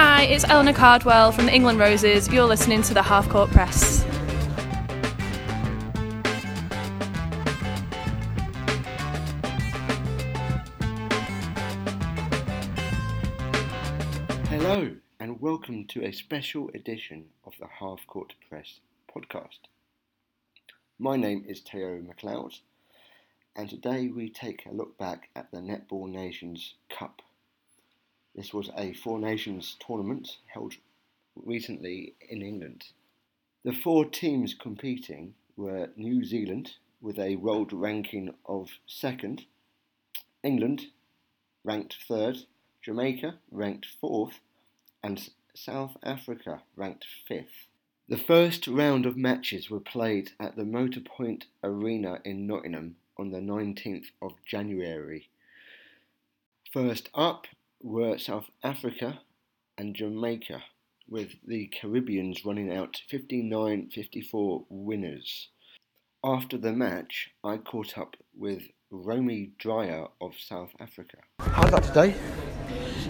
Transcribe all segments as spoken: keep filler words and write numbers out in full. Hi, it's Eleanor Cardwell from the England Roses. You're listening to the Half Court Press. Hello and welcome to a special edition of the Half Court Press podcast. My name is Theo McLeod, and today we take a look back at the Netball Nations Cup. This was a Four Nations tournament held recently in England. The four teams competing were New Zealand, with a world ranking of second, England, ranked third, Jamaica, ranked fourth, and South Africa, ranked fifth. The first round of matches were played at the Motorpoint Arena in Nottingham on the nineteenth of January. First up were South Africa and Jamaica, with the Caribbeans running out fifty-nine fifty-four winners. After the match, I caught up with Romy Dreyer of South Africa. How's that today?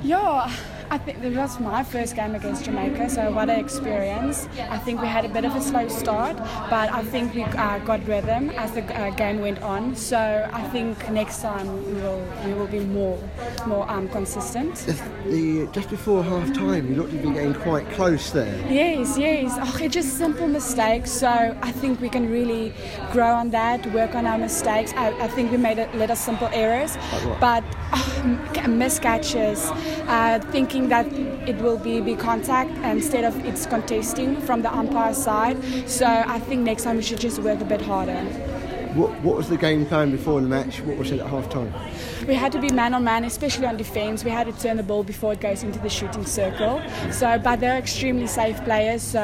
Yeah, I think that was my first game against Jamaica, so what an experience. I think we had a bit of a slow start, but I think we uh, got rhythm as the uh, game went on. So I think next time we will we will be more more um, consistent. The, the, just before half-time, you looked to be getting quite close there. Yes, yes. Oh, it's just simple mistakes, so I think we can really grow on that, work on our mistakes. I, I think we made a little simple errors, like but oh, miscatches. Uh, thinking that it will be, be contact instead of it's contesting from the umpire's side. So I think next time we should just work a bit harder. What, what was the game plan before the match? What was it at half-time? We had to be man-on-man, especially on defence. We had to turn the ball before it goes into the shooting circle. So, but they're extremely safe players, so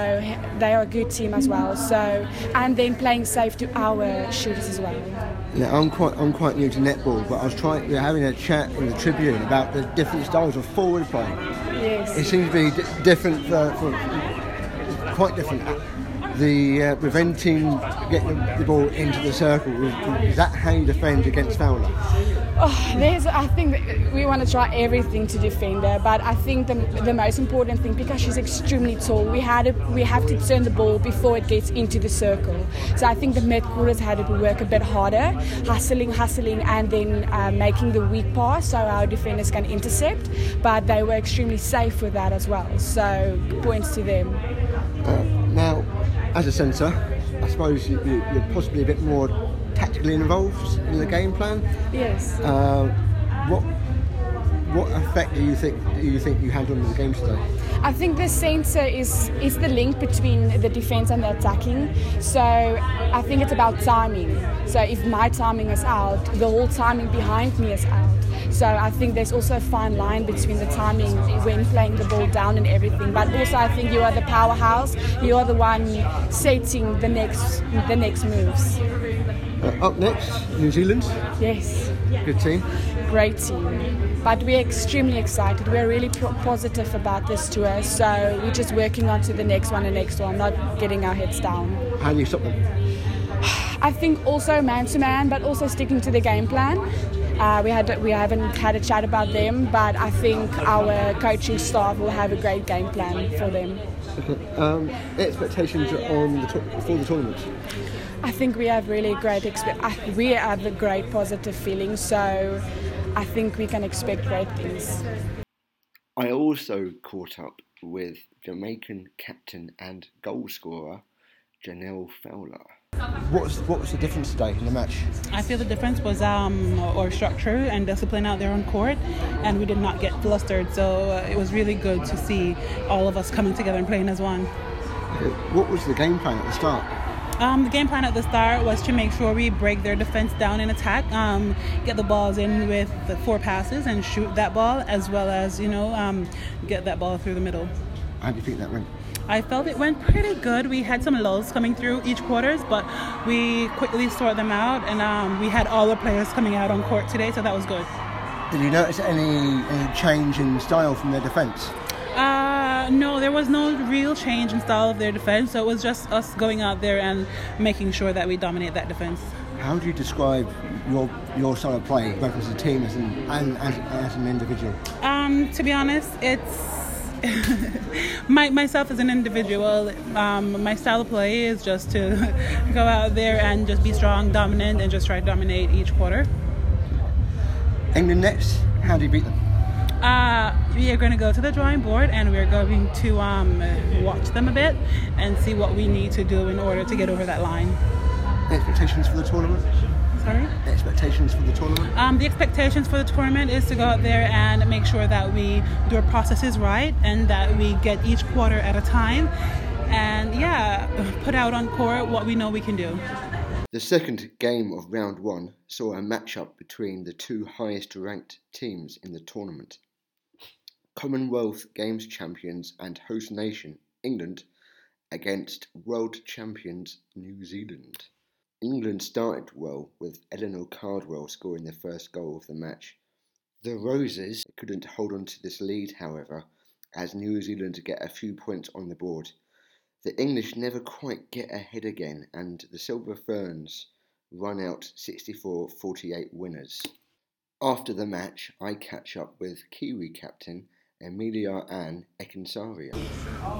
they are a good team as well. So, and then playing safe to our shooters as well. Now, I'm quite I'm quite new to netball, but I was trying. We were having a chat in the Tribune about the different styles of forward play. Yes. It seems to be d- different, uh, for, quite different. The uh, preventing getting the ball into the circle, is that how you defend against Fowler? Oh, there's, I think we want to try everything to defend her, but I think the, the most important thing, because she's extremely tall, we had to, we have to turn the ball before it gets into the circle. So I think the mid-quarters had to work a bit harder, hustling, hustling, and then uh, making the weak pass so our defenders can intercept, but they were extremely safe with that as well, so points to them. Uh, now, as a centre, I suppose you, you, you're possibly a bit more tactically involved in the game plan. Yes. Uh, what what effect do you think do you think you had on the game today? I think the centre is is the link between the defence and the attacking. So I think it's about timing. So if my timing is out, the whole timing behind me is out. So I think there's also a fine line between the timing when playing the ball down and everything. But also I think you are the powerhouse. You are the one setting the next the next moves. Uh, up next, New Zealand. Yes. Good team. Great team. But we're extremely excited. We're really pro- positive about this tour. So we're just working on to the next one and next one, not getting our heads down. How do you stop them? I think also man-to-man, but also sticking to the game plan. Uh, we had we haven't had a chat about them, but I think our coaching staff will have a great game plan for them. um, expectations on the to- for the tournament? I think we have really great expe- I, we have a great positive feeling, so I think we can expect great things. I also caught up with Jamaican captain and goal scorer Jhaniele Fowler. What was, what was the difference today in the match? I feel the difference was um, our structure and discipline out there on court, and we did not get flustered, so uh, it was really good to see all of us coming together and playing as one. What was the game plan at the start? Um, the game plan at the start was to make sure we break their defense down and attack, um, get the balls in with the four passes and shoot that ball, as well as, you know, um, get that ball through the middle. How do you think that went? I felt it went pretty good. We had some lulls coming through each quarters, but we quickly sorted them out, and um, we had all the players coming out on court today, so that was good. Did you notice any, any change in style from their defence? Uh, no, there was no real change in style of their defence, so it was just us going out there and making sure that we dominate that defence. How do you describe your your style of play, both as a team as an, and as, as an individual? Um, to be honest, it's my, myself as an individual, um, my style of play is just to go out there and just be strong, dominant, and just try to dominate each quarter. England next, how do you beat them? Uh, we are going to go to the drawing board, and we're going to um, watch them a bit and see what we need to do in order to get over that line. Expectations for the tournament? Sorry? The expectations for the tournament? Um, the expectations for the tournament is to go out there and make sure that we do our processes right and that we get each quarter at a time and, yeah, put out on court what we know we can do. The second game of round one saw a match-up between the two highest-ranked teams in the tournament. Commonwealth Games champions and host nation, England, against world champions, New Zealand. England started well, with Eleanor Cardwell scoring their first goal of the match. The Roses couldn't hold on to this lead, however, as New Zealand get a few points on the board. The English never quite get ahead again, and the Silver Ferns run out sixty-four forty-eight winners. After the match, I catch up with Kiwi captain Amerliaranne Ekensario.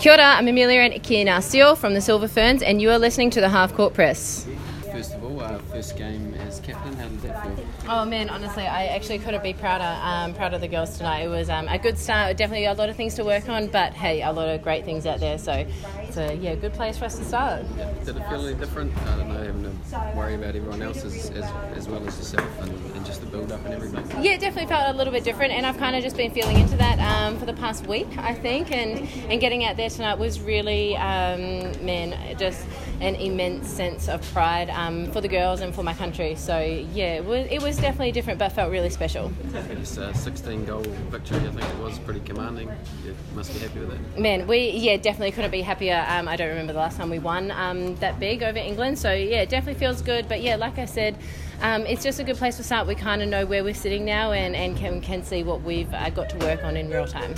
Kia ora, I'm Amerliaranne Ekensario from the Silver Ferns, and you are listening to the Half Court Press. First of all, our first game as captain, how did that feel? Oh man, honestly, I actually couldn't be prouder, um, prouder of the girls tonight. It was um, a good start, definitely a lot of things to work on, but hey, a lot of great things out there, so it's a yeah, good place for us to start. Yeah. Did it feel any different? I don't know, having to worry about everyone else as, as, as well as yourself and, and just the build-up and everything? Yeah, it definitely felt a little bit different, and I've kind of just been feeling into that um, for the past week, I think, and, and getting out there tonight was really, um, man, just an immense sense of pride um, for the girls and for my country. So yeah, it was, it was definitely different, but felt really special. It's a sixteen goal victory, I think it was, pretty commanding. You must be happy with that. Man, we yeah definitely couldn't be happier. Um, I don't remember the last time we won um, that big over England. So yeah, it definitely feels good. But yeah, like I said, um, it's just a good place to start. We kind of know where we're sitting now and, and can can see what we've uh, got to work on in real time.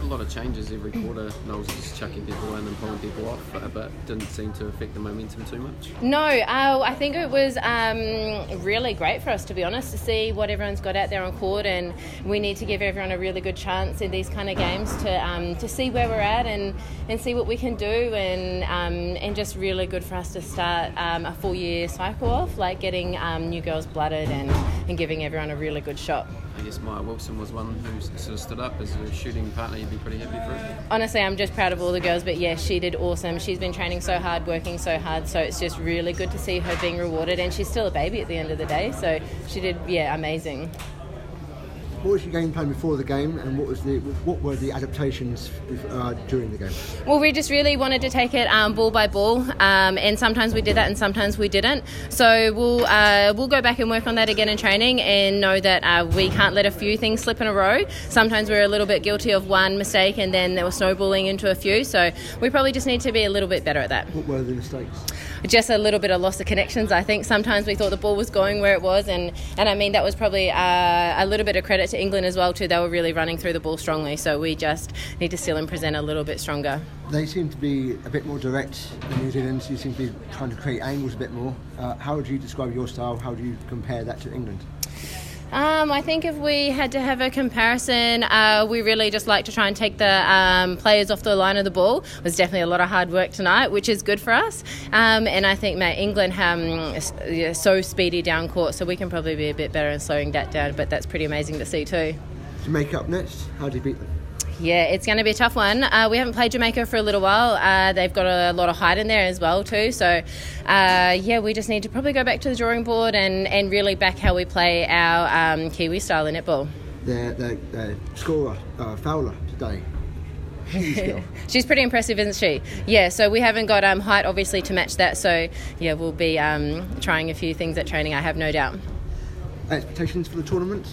A lot of changes every quarter. Noel's just chucking people in and pulling people off, but, but didn't seem to affect the momentum too much. No, uh, I think it was um, really great for us, to be honest, to see what everyone's got out there on court, and we need to give everyone a really good chance in these kind of games to um, to see where we're at and, and see what we can do, and um, and just really good for us to start um, a full year cycle off, like getting um, new girls blooded and, and giving everyone a really good shot. I guess Maya Wilson was one who sort of stood up as a shooting partner. You'd be pretty happy for it. Honestly, I'm just proud of all the girls, but yeah, she did awesome. She's been training so hard, working so hard, so it's just really good to see her being rewarded, and she's still a baby at the end of the day, so she did, yeah, amazing. What was your game plan before the game, and what was the what were the adaptations uh, during the game? Well, we just really wanted to take it um, ball by ball, um, and sometimes we did that, and sometimes we didn't. So we'll uh, we'll go back and work on that again in training, and know that uh, we can't let a few things slip in a row. Sometimes we're a little bit guilty of one mistake, and then there was snowballing into a few. So we probably just need to be a little bit better at that. What were the mistakes? Just a little bit of loss of connections, I think. Sometimes we thought the ball was going where it was, and, and I mean, that was probably uh, a little bit of credit to England as well too. They were really running through the ball strongly, so we just need to seal and present a little bit stronger. They seem to be a bit more direct than New Zealand. You seem to be trying to create angles a bit more. Uh, how would you describe your style? How do you compare that to England? Um, I think if we had to have a comparison, uh, we really just like to try and take the um, players off the line of the ball. It was definitely a lot of hard work tonight, which is good for us. Um, and I think, mate, England um, are so speedy down court, so we can probably be a bit better in slowing that down, but that's pretty amazing to see too. Jamaica up next, how do you beat them? Yeah, it's going to be a tough one. Uh, we haven't played Jamaica for a little while. Uh, they've got a lot of height in there as well too. So, uh, yeah, we just need to probably go back to the drawing board and, and really back how we play our um, Kiwi style in netball. Their, their, their scorer, uh, Fowler, today. She's pretty impressive, isn't she? Yeah, so we haven't got um, height, obviously, to match that. So, yeah, we'll be um, trying a few things at training, I have no doubt. Expectations for the tournament?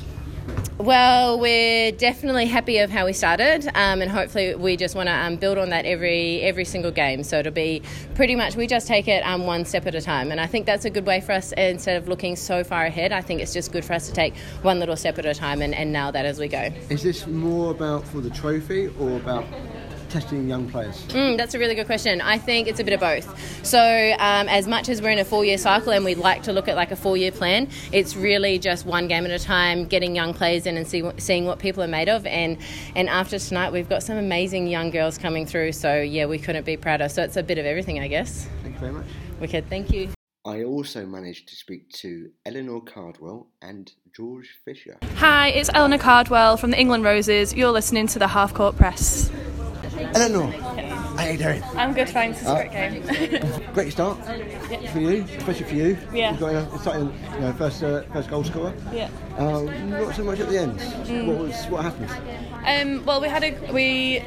Well, we're definitely happy of how we started, um, and hopefully we just want to um, build on that every every single game. So it'll be pretty much, we just take it um, one step at a time, and I think that's a good way for us, instead of looking so far ahead. I think it's just good for us to take one little step at a time and, and nail that as we go. Is this more about for the trophy or about testing young players? Mm, that's a really good question. I think it's a bit of both. So um, as much as we're in a four-year cycle and we'd like to look at like a four-year plan, it's really just one game at a time, getting young players in and see, seeing what people are made of. And, and after tonight, we've got some amazing young girls coming through. So, yeah, we couldn't be prouder. So it's a bit of everything, I guess. Thank you very much. Wicked, thank you. I also managed to speak to Eleanor Cardwell and George Fisher. Hi, it's Eleanor Cardwell from the England Roses. You're listening to the Half Court Press. Eleanor, how are you doing? I'm good, thanks. It's a great game. Great start for you, especially for you. Yeah. You've got an exciting, you know, first uh, first goal scorer. Yeah. Um, not so much at the end. Mm. What was what happened? Um, well, we had a we.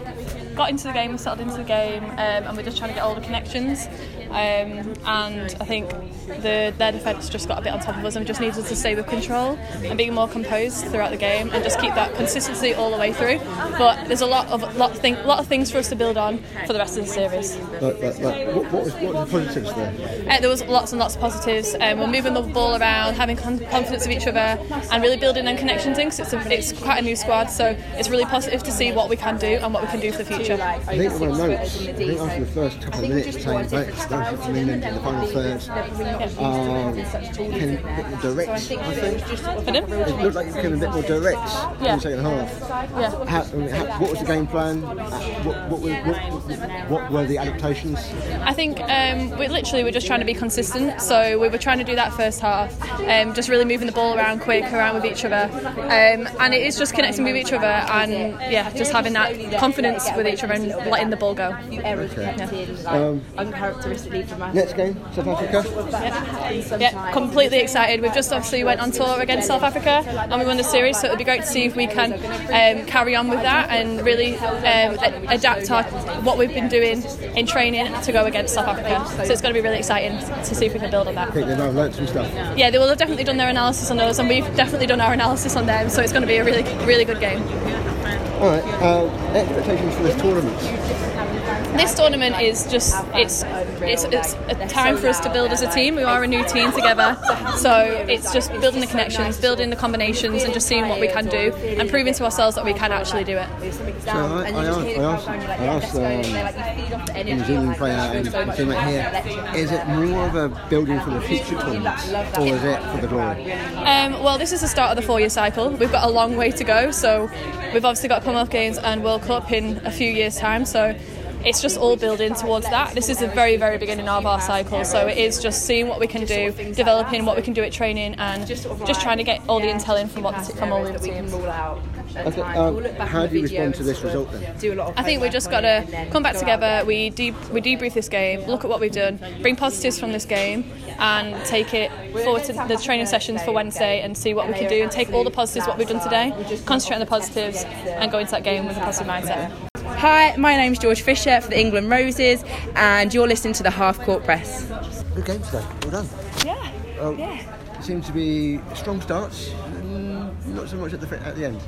got into the game, we settled into the game, um, and we're just trying to get all the connections, um, and I think the, their defence just got a bit on top of us and just needed us to stay with control and being more composed throughout the game and just keep that consistency all the way through. But there's a lot of lot, thing, lot of things for us to build on for the rest of the series. But, but, but, what, what, was, what were the positives there? Uh, there was lots and lots of positives. Um, we're moving the ball around, having con- confidence of each other and really building them connections in, because it's, it's quite a new squad, so it's really positive to see what we can do and what we can do for the future. I think on my notes, I think after the first couple of minutes playing back, I mean, in the final thirds, um, came a bit more direct, I think. It looked like it became a bit more direct yeah. in the second half. Yeah. How, I mean, how, what was the game plan? What, what, were, what, what were the adaptations? I think um, we literally were just trying to be consistent, so we were trying to do that first half, um, just really moving the ball around quick, around with each other, um, and it is just connecting with each other and, yeah, just having that confidence with each each other and letting the ball go. Okay. Yeah. Um, next game, South Africa? Yeah. yeah, completely excited. We've just obviously went on tour against South Africa and we won the series, so it'll be great to see if we can um, carry on with that and really um, adapt our, what we've been doing in training to go against South Africa. So it's going to be really exciting to see if we can build on that. I think they've learnt some stuff. Yeah, they will have definitely done their analysis on us and we've definitely done our analysis on them, so it's going to be a really, really good game. All right, uh, expectations for this tournament? This tournament is just, it's, it's it's a time for us to build as a team. We are a new team together, so it's just building the connections, building the combinations and just seeing what we can do and proving to ourselves that we can actually do it. So I, I asked, I asked, I asked um, New Zealand player and teammate here, is it more of a building for the future tournaments or is it for the glory? Um, well, this is the start of the four-year cycle. We've got a long way to go, so we've obviously got Commonwealth Games and World Cup in a few years' time, so it's just all building towards that. This is the very, very beginning of our cycle, so it is just seeing what we can do, developing what we can do at training, and just trying to get all the intel in from what from all the teams. Okay, um, how do you respond to this result then? I think we've just got to come back together, we de- we debrief this game, look at what we've done, bring positives from this game and take it forward to the training sessions for Wednesday and see what we can do and take all the positives, what we've done today, concentrate on the positives and go into that game with a positive mindset. Hi, my name's George Fisher for the England Roses and you're listening to the Half Court Press. Good game today, well done. Yeah, um, yeah. It seems to be strong starts, not so much at the at the end.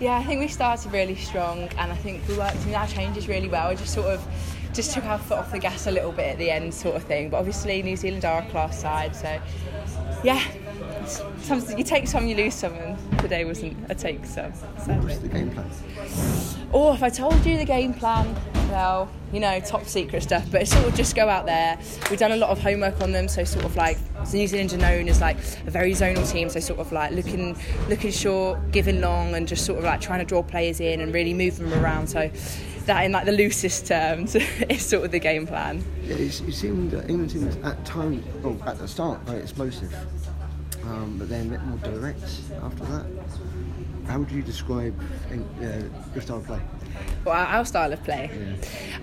Yeah, I think we started really strong and I think we worked in our changes really well. We just sort of just took our foot off the gas a little bit at the end sort of thing. But obviously New Zealand are a class side, so yeah. Sometimes you take some, you lose some, and today wasn't a take some. So. What was the game plan? Oh, if I told you the game plan, well, you know, top secret stuff, but it's sort of just go out there. We've done a lot of homework on them, so sort of like, so New Zealand are known as like a very zonal team, so sort of like looking looking short, giving long, and just sort of like trying to draw players in and really move them around. So that in like the loosest terms is sort of the game plan. Yeah, it seemed England seemed at time, well, at the start, very explosive. Um, but then a bit more direct after that. How would you describe uh, your style of play? Well, our style of play?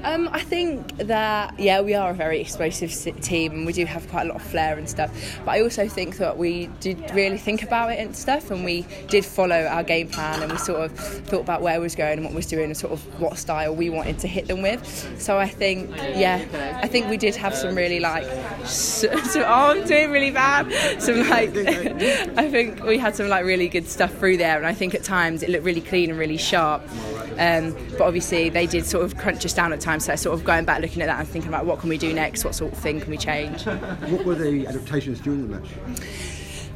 Yeah. Um, I think that, yeah, we are a very explosive team and we do have quite a lot of flair and stuff. But I also think that we did really think about it and stuff and we did follow our game plan and we sort of thought about where we was going and what we was doing and sort of what style we wanted to hit them with. So I think, yeah, I think we did have some really like, so, so, oh, I'm doing really bad. Some like, I think we had some like really good stuff through there and I think at times it looked really clean and really sharp. Um, but obviously they did sort of crunch us down at times, so sort of going back looking at that and thinking about what can we do next, what sort of thing can we change. What were the adaptations during the match?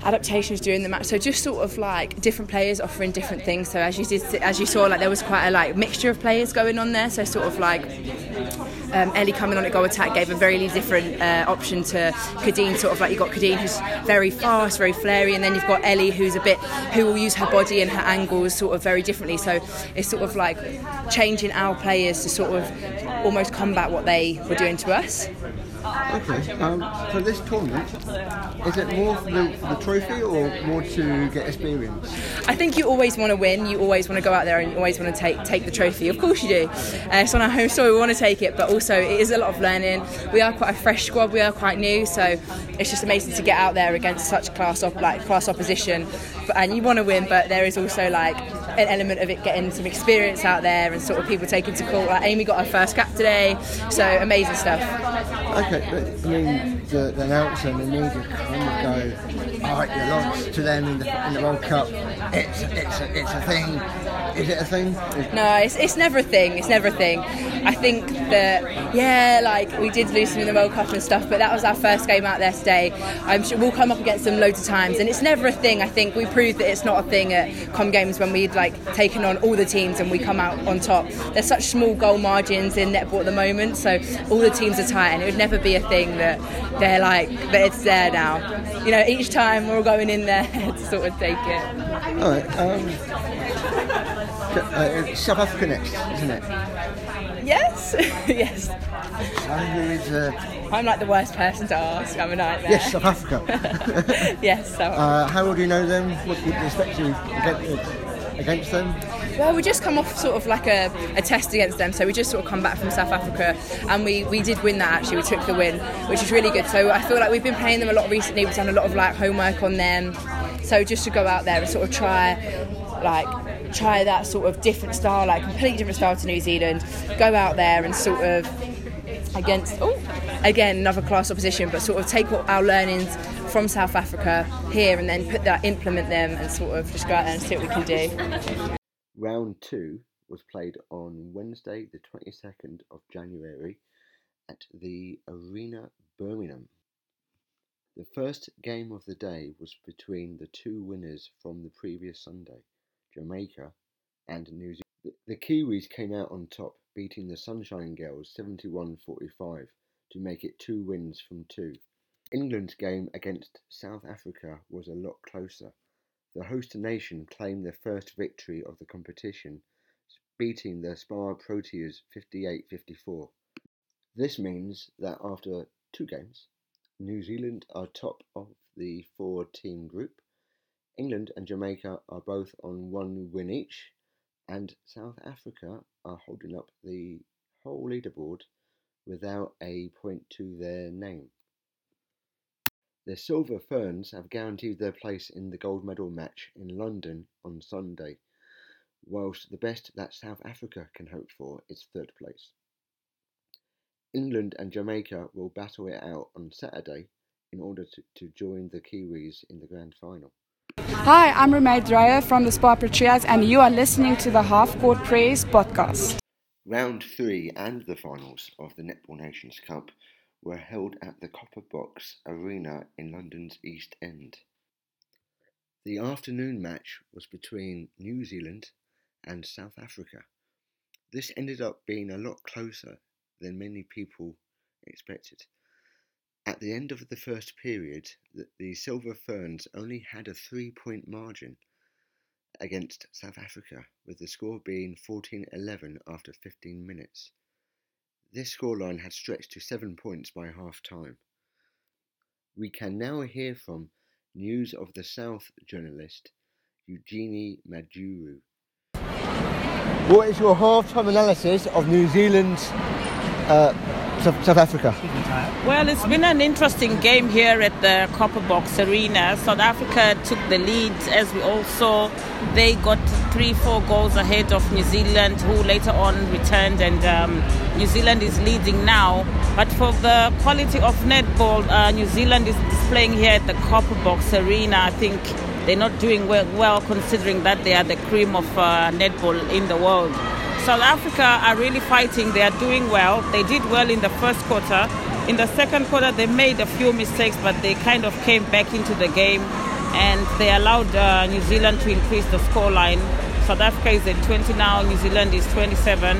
adaptations during the match. So just sort of like different players offering different things. So as you did, as you saw, like there was quite a like mixture of players going on there. So sort of like um, Ellie coming on at goal attack gave a very different uh, option to Kadeen. Sort of like you've got Kadeen who's very fast, very flary, and then you've got Ellie who's a bit who will use her body and her angles sort of very differently. So it's sort of like changing our players to sort of almost combat what they were doing to us. Okay, um, so this tournament, is it more for the, for the trophy or more to get experience? I think you always want to win, you always want to go out there and you always want to take take the trophy, of course you do. Uh, it's on our home soil, we want to take it, but also it is a lot of learning. We are quite a fresh squad, we are quite new, so it's just amazing to get out there against such class op- like class opposition, but, and you want to win, but there is also like an element of it getting some experience out there and sort of people taking to court. Like Amy got her first cap today, so amazing stuff. Okay, but I mean, the, the announcer and the media kind of go, alright, you lost to them in the, in the World Cup, it's, it's, a, it's a thing. Is it a thing? No, it's it's never a thing, it's never a thing. I think that, yeah, like, we did lose them in the World Cup and stuff, but that was our first game out there today. I'm sure we'll come up against them loads of times, and it's never a thing. I think we proved that it's not a thing at Com Games when we'd, like, taken on all the teams and we come out on top. There's such small goal margins in netball at the moment, so all the teams are tight, and it would never be a thing that they're, like, that it's there now. You know, each time we're all going in there to sort of take it. All right, um... Uh, South Africa next, isn't it? Yes, yes. I'm like the worst person to ask. I'm a nightmare. Yes, South Africa. Yes, South Africa. Uh, how well do you know them? What do you expect to get against them? Well, we just come off sort of like a, a test against them, so we just sort of come back from South Africa, and we, we did win that actually. We took the win, which is really good. So I feel like we've been playing them a lot recently. We've done a lot of like homework on them, so just to go out there and sort of try, like. try that sort of different style, like completely different style to New Zealand, go out there and sort of against oh again another class opposition, but sort of take what our learnings from South Africa here and then put that, implement them, and sort of just go out there and see what we can do. Round two was played on Wednesday the twenty-second of January at the Arena Birmingham. The first game of the day was between the two winners from the previous Sunday, Jamaica and New Zealand. The Kiwis came out on top, beating the Sunshine Girls seventy-one forty-five to make it two wins from two. England's game against South Africa was a lot closer. The host nation claimed their first victory of the competition, beating the SPAR Proteas fifty-eight fifty-four. This means that after two games, New Zealand are top of the four-team group. England and Jamaica are both on one win each, and South Africa are holding up the whole leaderboard without a point to their name. The Silver Ferns have guaranteed their place in the gold medal match in London on Sunday, whilst the best that South Africa can hope for is third place. England and Jamaica will battle it out on Saturday in order to, to join the Kiwis in the grand final. Hi, I'm Romy Dreyer from the SPAR Proteas, and you are listening to the Half Court Press podcast. Round three and the finals of the Netball Nations Cup were held at the Copper Box Arena in London's East End. The afternoon match was between New Zealand and South Africa. This ended up being a lot closer than many people expected. At the end of the first period, the Silver Ferns only had a three-point margin against South Africa, with the score being fourteen eleven after fifteen minutes. This scoreline had stretched to seven points by half-time. We can now hear from News of the South journalist Eugenie Majuru. What is your half-time analysis of New Zealand's Uh, South Africa? Well, it's been an interesting game here at the Copper Box Arena. South Africa took the lead, as we all saw. They got three, four goals ahead of New Zealand, who later on returned, and um, New Zealand is leading now. But for the quality of netball, uh, New Zealand is displaying here at the Copper Box Arena. I think they're not doing well, well considering that they are the cream of uh, netball in the world. South Africa are really fighting. They are doing well. They did well in the first quarter. In the second quarter, they made a few mistakes, but they kind of came back into the game. and they allowed uh, New Zealand to increase the scoreline. South Africa is at twenty now, New Zealand is twenty-seven.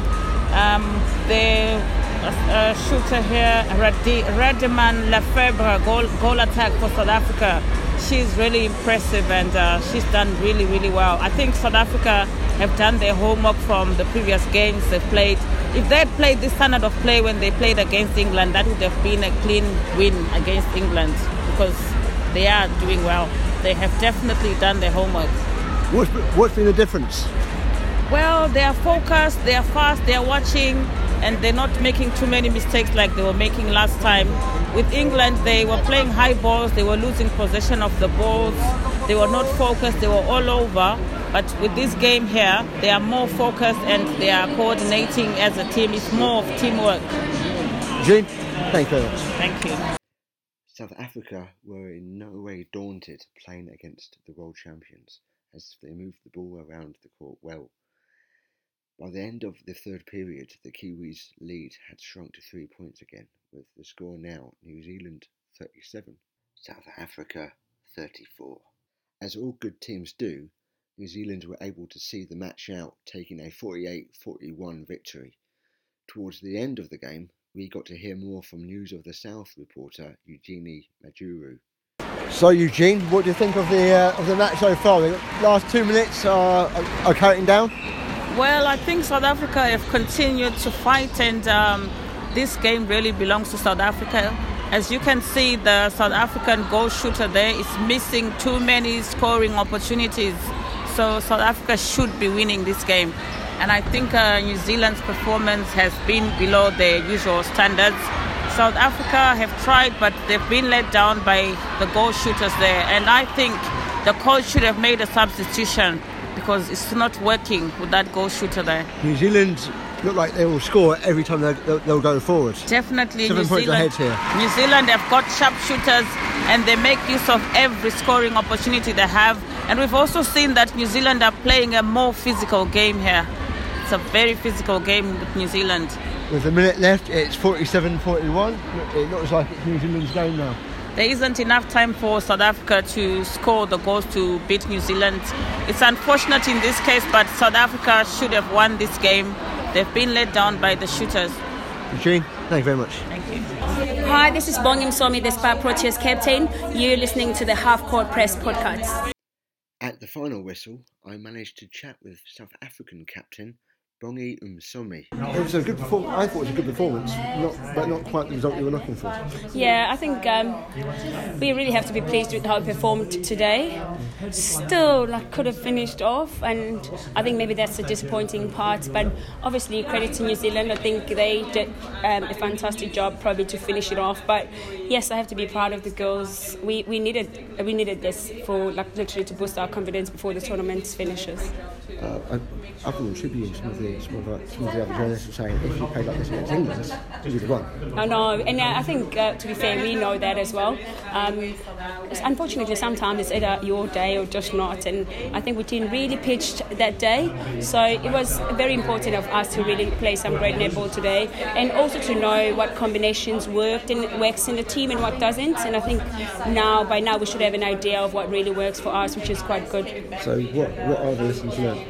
Um, the uh, shooter here, Rademan Lefebvre, goal, goal attack for South Africa. She's really impressive, and uh, she's done really, really well. I think South Africa have done their homework from the previous games they've played. If they had played this standard of play when they played against England, that would have been a clean win against England, because they are doing well. They have definitely done their homework. What's, what's been the difference? Well, they are focused, they are fast, they are watching, and they're not making too many mistakes like they were making last time. With England, they were playing high balls, they were losing possession of the balls, they were not focused, they were all over. But with this game here, they are more focused and they are coordinating as a team. It's more of teamwork. Jean, thank you very much. Thank you. South Africa were in no way daunted playing against the world champions, as they moved the ball around the court well. By the end of the third period, the Kiwis' lead had shrunk to three points again, with the score now New Zealand thirty-seven, South Africa thirty-four. As all good teams do, New Zealand were able to see the match out, taking a forty-eight forty-one victory. Towards the end of the game, we got to hear more from News of the South reporter Eugenie Majuru. So Eugene, what do you think of the uh, of the match so far? The last two minutes are, are counting down? Well, I think South Africa have continued to fight, and um, this game really belongs to South Africa. As you can see, the South African goal shooter there is missing too many scoring opportunities. So South Africa should be winning this game. And I think uh, New Zealand's performance has been below their usual standards. South Africa have tried, but they've been let down by the goal shooters there. And I think the coach should have made a substitution, because it's not working with that goal shooter there. New Zealand look like they will score every time they'll, they'll go forward. Definitely. Seven New points Zealand, ahead here. New Zealand have got sharp shooters, and they make use of every scoring opportunity they have. And we've also seen that New Zealand are playing a more physical game here. It's a very physical game with New Zealand. With a minute left, it's forty-seven forty-one. It looks like it's New Zealand's game now. There isn't enough time for South Africa to score the goals to beat New Zealand. It's unfortunate in this case, but South Africa should have won this game. They've been let down by the shooters. Eugene, thank you very much. Thank you. Hi, this is Bongiwe Msomi, the SPAR Proteas captain. You're listening to the Half Court Press podcast. At the final whistle, I managed to chat with South African captain Bongiwe Msomi. It was a good performance. I thought it was a good performance, not, but not quite the result you were looking for. Yeah, I think um, we really have to be pleased with how we performed today. Still, like, could have finished off, and I think maybe that's the disappointing part. But obviously, credit to New Zealand. I think they did um, a fantastic job, probably, to finish it off. But yes, I have to be proud of the girls. We we needed we needed this for, like, literally to boost our confidence before the tournament finishes. Uh, I, I contribute some of the some of the, some of the other journalists are saying if you played like this against England, you'd won. I know, and uh, I think uh, to be fair, we know that as well. Um, unfortunately, sometimes it's either your day or just not, and I think we didn't really pitch that day. So it was very important of us to really play some great netball today, and also to know what combinations worked and works in the team and what doesn't. And I think now, by now, we should have an idea of what really works for us, which is quite good. So what what are the lessons learned?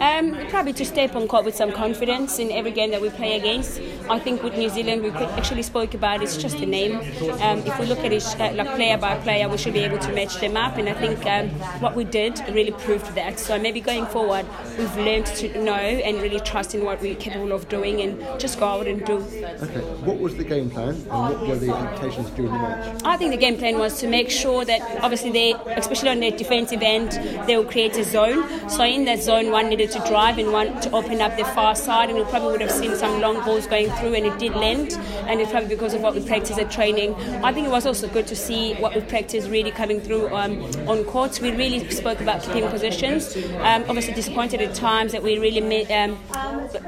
Um, probably to step on court with some confidence in every game that we play against. I think with New Zealand, we actually spoke about it's just a name. Um, if we look at it uh, like player by player, we should be able to match them up, and I think um, what we did really proved that. So maybe going forward, we've learned to know and really trust in what we're capable of doing, and just go out and do. Okay, what was the game plan, and what were the expectations during the match? I think the game plan was to make sure that obviously they, especially on their defensive end, they will create a zone. So in that zone, one needed to drive and one to open up the far side, and we probably would have seen some long balls going through, and it did land, and it's probably because of what we practiced at training. I think it was also good to see what we practiced really coming through um, on courts. We really spoke about keeping positions. Um, obviously disappointed at times that we really mi- um,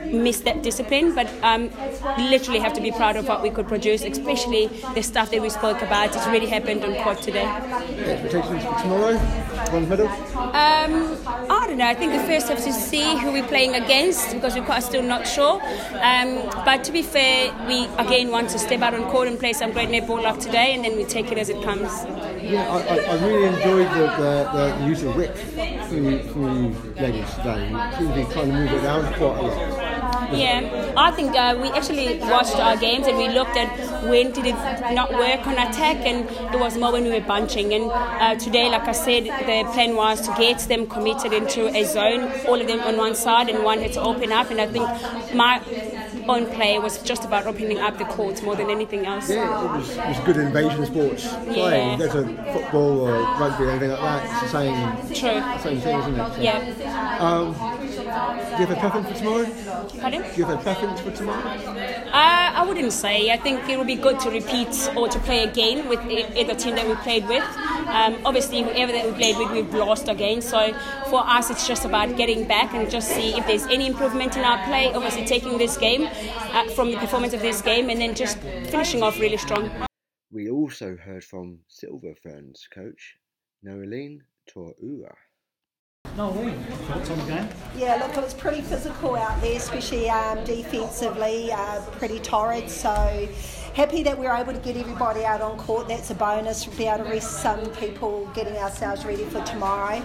missed that discipline, but um, literally have to be proud of what we could produce, especially the stuff that we spoke about. It's really happened on court today. Expectations for tomorrow? Bronze medal? Um, I don't know. I think we first have to see who we're playing against, because we're quite still not sure. Um, but to be fair, we again want to step out on court and play some great netball like today, and then we take it as it comes. yeah, I, I, I really enjoyed the, the, the, the use of whip through, through ladies today. They kind of move it around quite a lot. Yeah, I think uh, we actually watched our games and we looked at when did it not work on attack, and it was more when we were bunching. And uh, today, like I said, the plan was to get them committed into a zone, all of them on one side, and one had to open up. And I think my own play was just about opening up the court more than anything else. Yeah, it was, it was good invasion sports playing. There's a football or rugby or anything like that. It's the same, True. same thing, isn't it? So, yeah. Um, do you have a preference for tomorrow? Pardon? Do you have a preference for tomorrow? Uh, I wouldn't say. I think it would be good to repeat or to play again with either team that we played with. Um, obviously, whoever that we played with, we've lost again. So for us, it's just about getting back and just see if there's any improvement in our play. Obviously, taking this game uh, from the performance of this game and then just finishing off really strong. We also heard from Silver Ferns coach Noeline Taurua. No way. Thoughts on the game? Yeah, look, it was pretty physical out there, especially um, defensively, uh, pretty torrid. So happy that we were able to get everybody out on court. That's a bonus, to be able to rest some people, getting ourselves ready for tomorrow.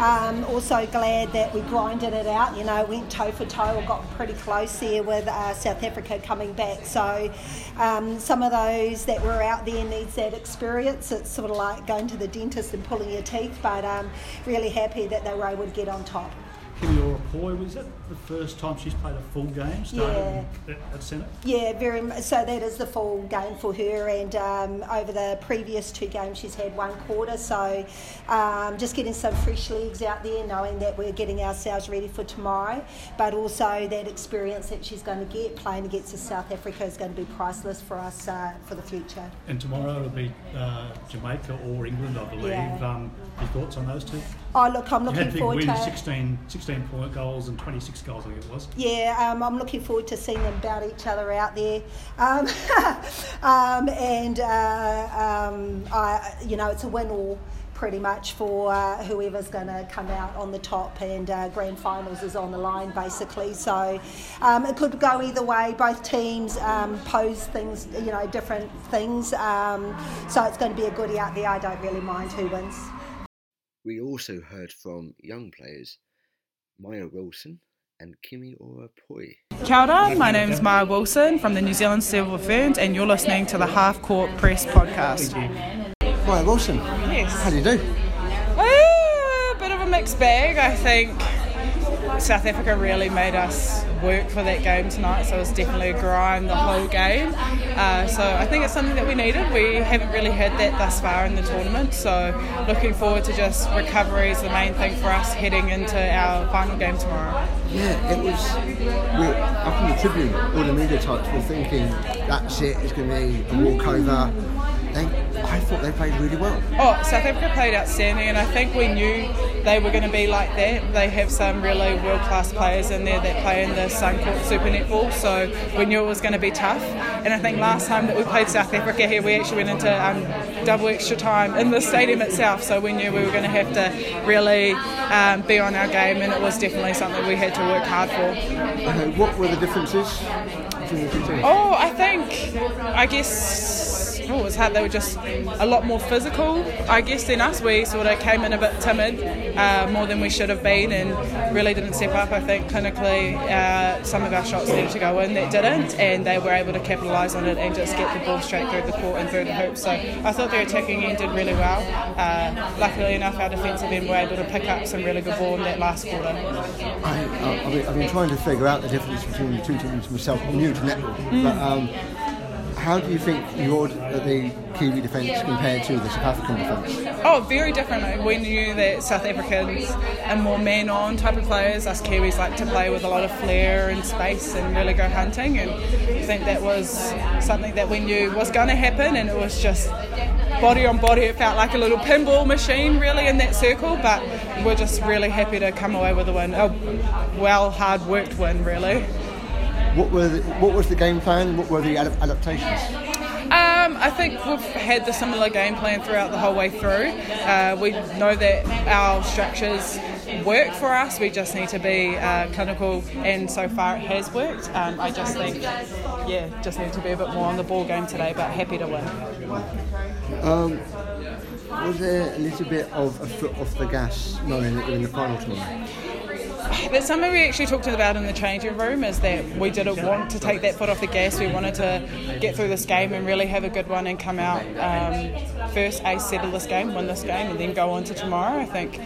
Um, also glad that we grinded it out, you know, went toe for toe or got pretty close there with uh, South Africa coming back. So um, some of those that were out there needs that experience. It's sort of like going to the dentist and pulling your teeth, but um, really happy that they were able to get on top. Kimi Oropoi, was that the first time she's played a full game starting yeah. at, at centre? Yeah, very much. So that is the full game for her, and um, over the previous two games she's had one quarter, so um, just getting some fresh legs out there, knowing that we're getting ourselves ready for tomorrow, but also that experience that she's going to get playing against South Africa is going to be priceless for us uh, for the future. And tomorrow it'll be uh, Jamaica or England, I believe. Yeah. Um, your thoughts on those two? Oh, look, I'm looking forward to... You had big wins, sixteen, sixteen point goals and twenty-six goals, I think it was. Yeah, um, I'm looking forward to seeing them bout each other out there. Um, um, and, uh, um, I, you know, it's a win-all pretty much for uh, whoever's going to come out on the top, and uh, grand finals is on the line basically, so um, it could go either way. Both teams um, pose things, you know, different things, um, so it's going to be a goodie out there. I don't really mind who wins. We also heard from young players Maya Wilson and Kimi Oropoi. Kia ora, my name is Maya Wilson from the New Zealand Silver Ferns, and you're listening to the Half Court Press podcast. Maya Wilson, yes. How do you do? Uh, a bit of a mixed bag, I think. South Africa really made us work for that game tonight, so it was definitely a grind the whole game. Uh, so I think it's something that we needed. We haven't really had that thus far in the tournament, so looking forward to just recovery is the main thing for us heading into our final game tomorrow. Yeah, it was... We, up in the Tribune, all the media types were thinking, that's it, it's going to be a walkover. They, I thought they played really well. Oh, South Africa played outstanding, and I think we knew they were going to be like that. They have some really world-class players in there that play in the Suncorp Super Netball, so we knew it was going to be tough. And I think last time that we played South Africa here, we actually went into um, double extra time in the stadium itself, so we knew we were going to have to really um, be on our game, and it was definitely something we had to work hard for. Okay, what were the differences between the two teams? Oh, I think, I guess... Oh, it's hard. They were just a lot more physical, I guess, than us. We sort of came in a bit timid, uh, more than we should have been, and really didn't step up. I think clinically uh, some of our shots needed to go in that didn't, and they were able to capitalise on it and just get the ball straight through the court and through the hoop. So I thought their attacking end did really well. Uh, luckily enough, our defensive end were able to pick up some really good ball in that last quarter. I, uh, I've, been, I've been trying to figure out the difference between the two teams myself. I'm new to netball, mm. but... Um, How do you think your the Kiwi defence compared to the South African defence? Oh, very different. We knew that South Africans are more man-on type of players. Us Kiwis like to play with a lot of flair and space and really go hunting, and I think that was something that we knew was going to happen, and it was just body on body. It felt like a little pinball machine really in that circle, but we're just really happy to come away with a win. A well, hard-worked win, really. What were the, what was the game plan? What were the ad- adaptations? Um, I think we've had the similar game plan throughout the whole way through. Uh, we know that our structures work for us. We just need to be uh, clinical, and so far it has worked. Um, I just think, yeah, just need to be a bit more on the ball game today, but happy to win. Um, Was there a little bit of a foot off the gas knowing that you were in the final tournament? That's something we actually talked about in the changing room, is that we didn't want to take that foot off the gas. We wanted to get through this game and really have a good one and come out um, first, ace, settle this game, win this game, and then go on to tomorrow. I think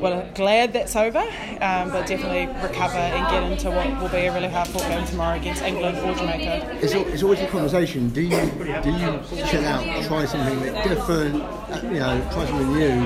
well, glad that's over, um, but definitely recover and get into what will be a really hard-fought game tomorrow against England or Jamaica. It's, al- it's always a conversation. Do you do you chill out, try something different, you know, try something new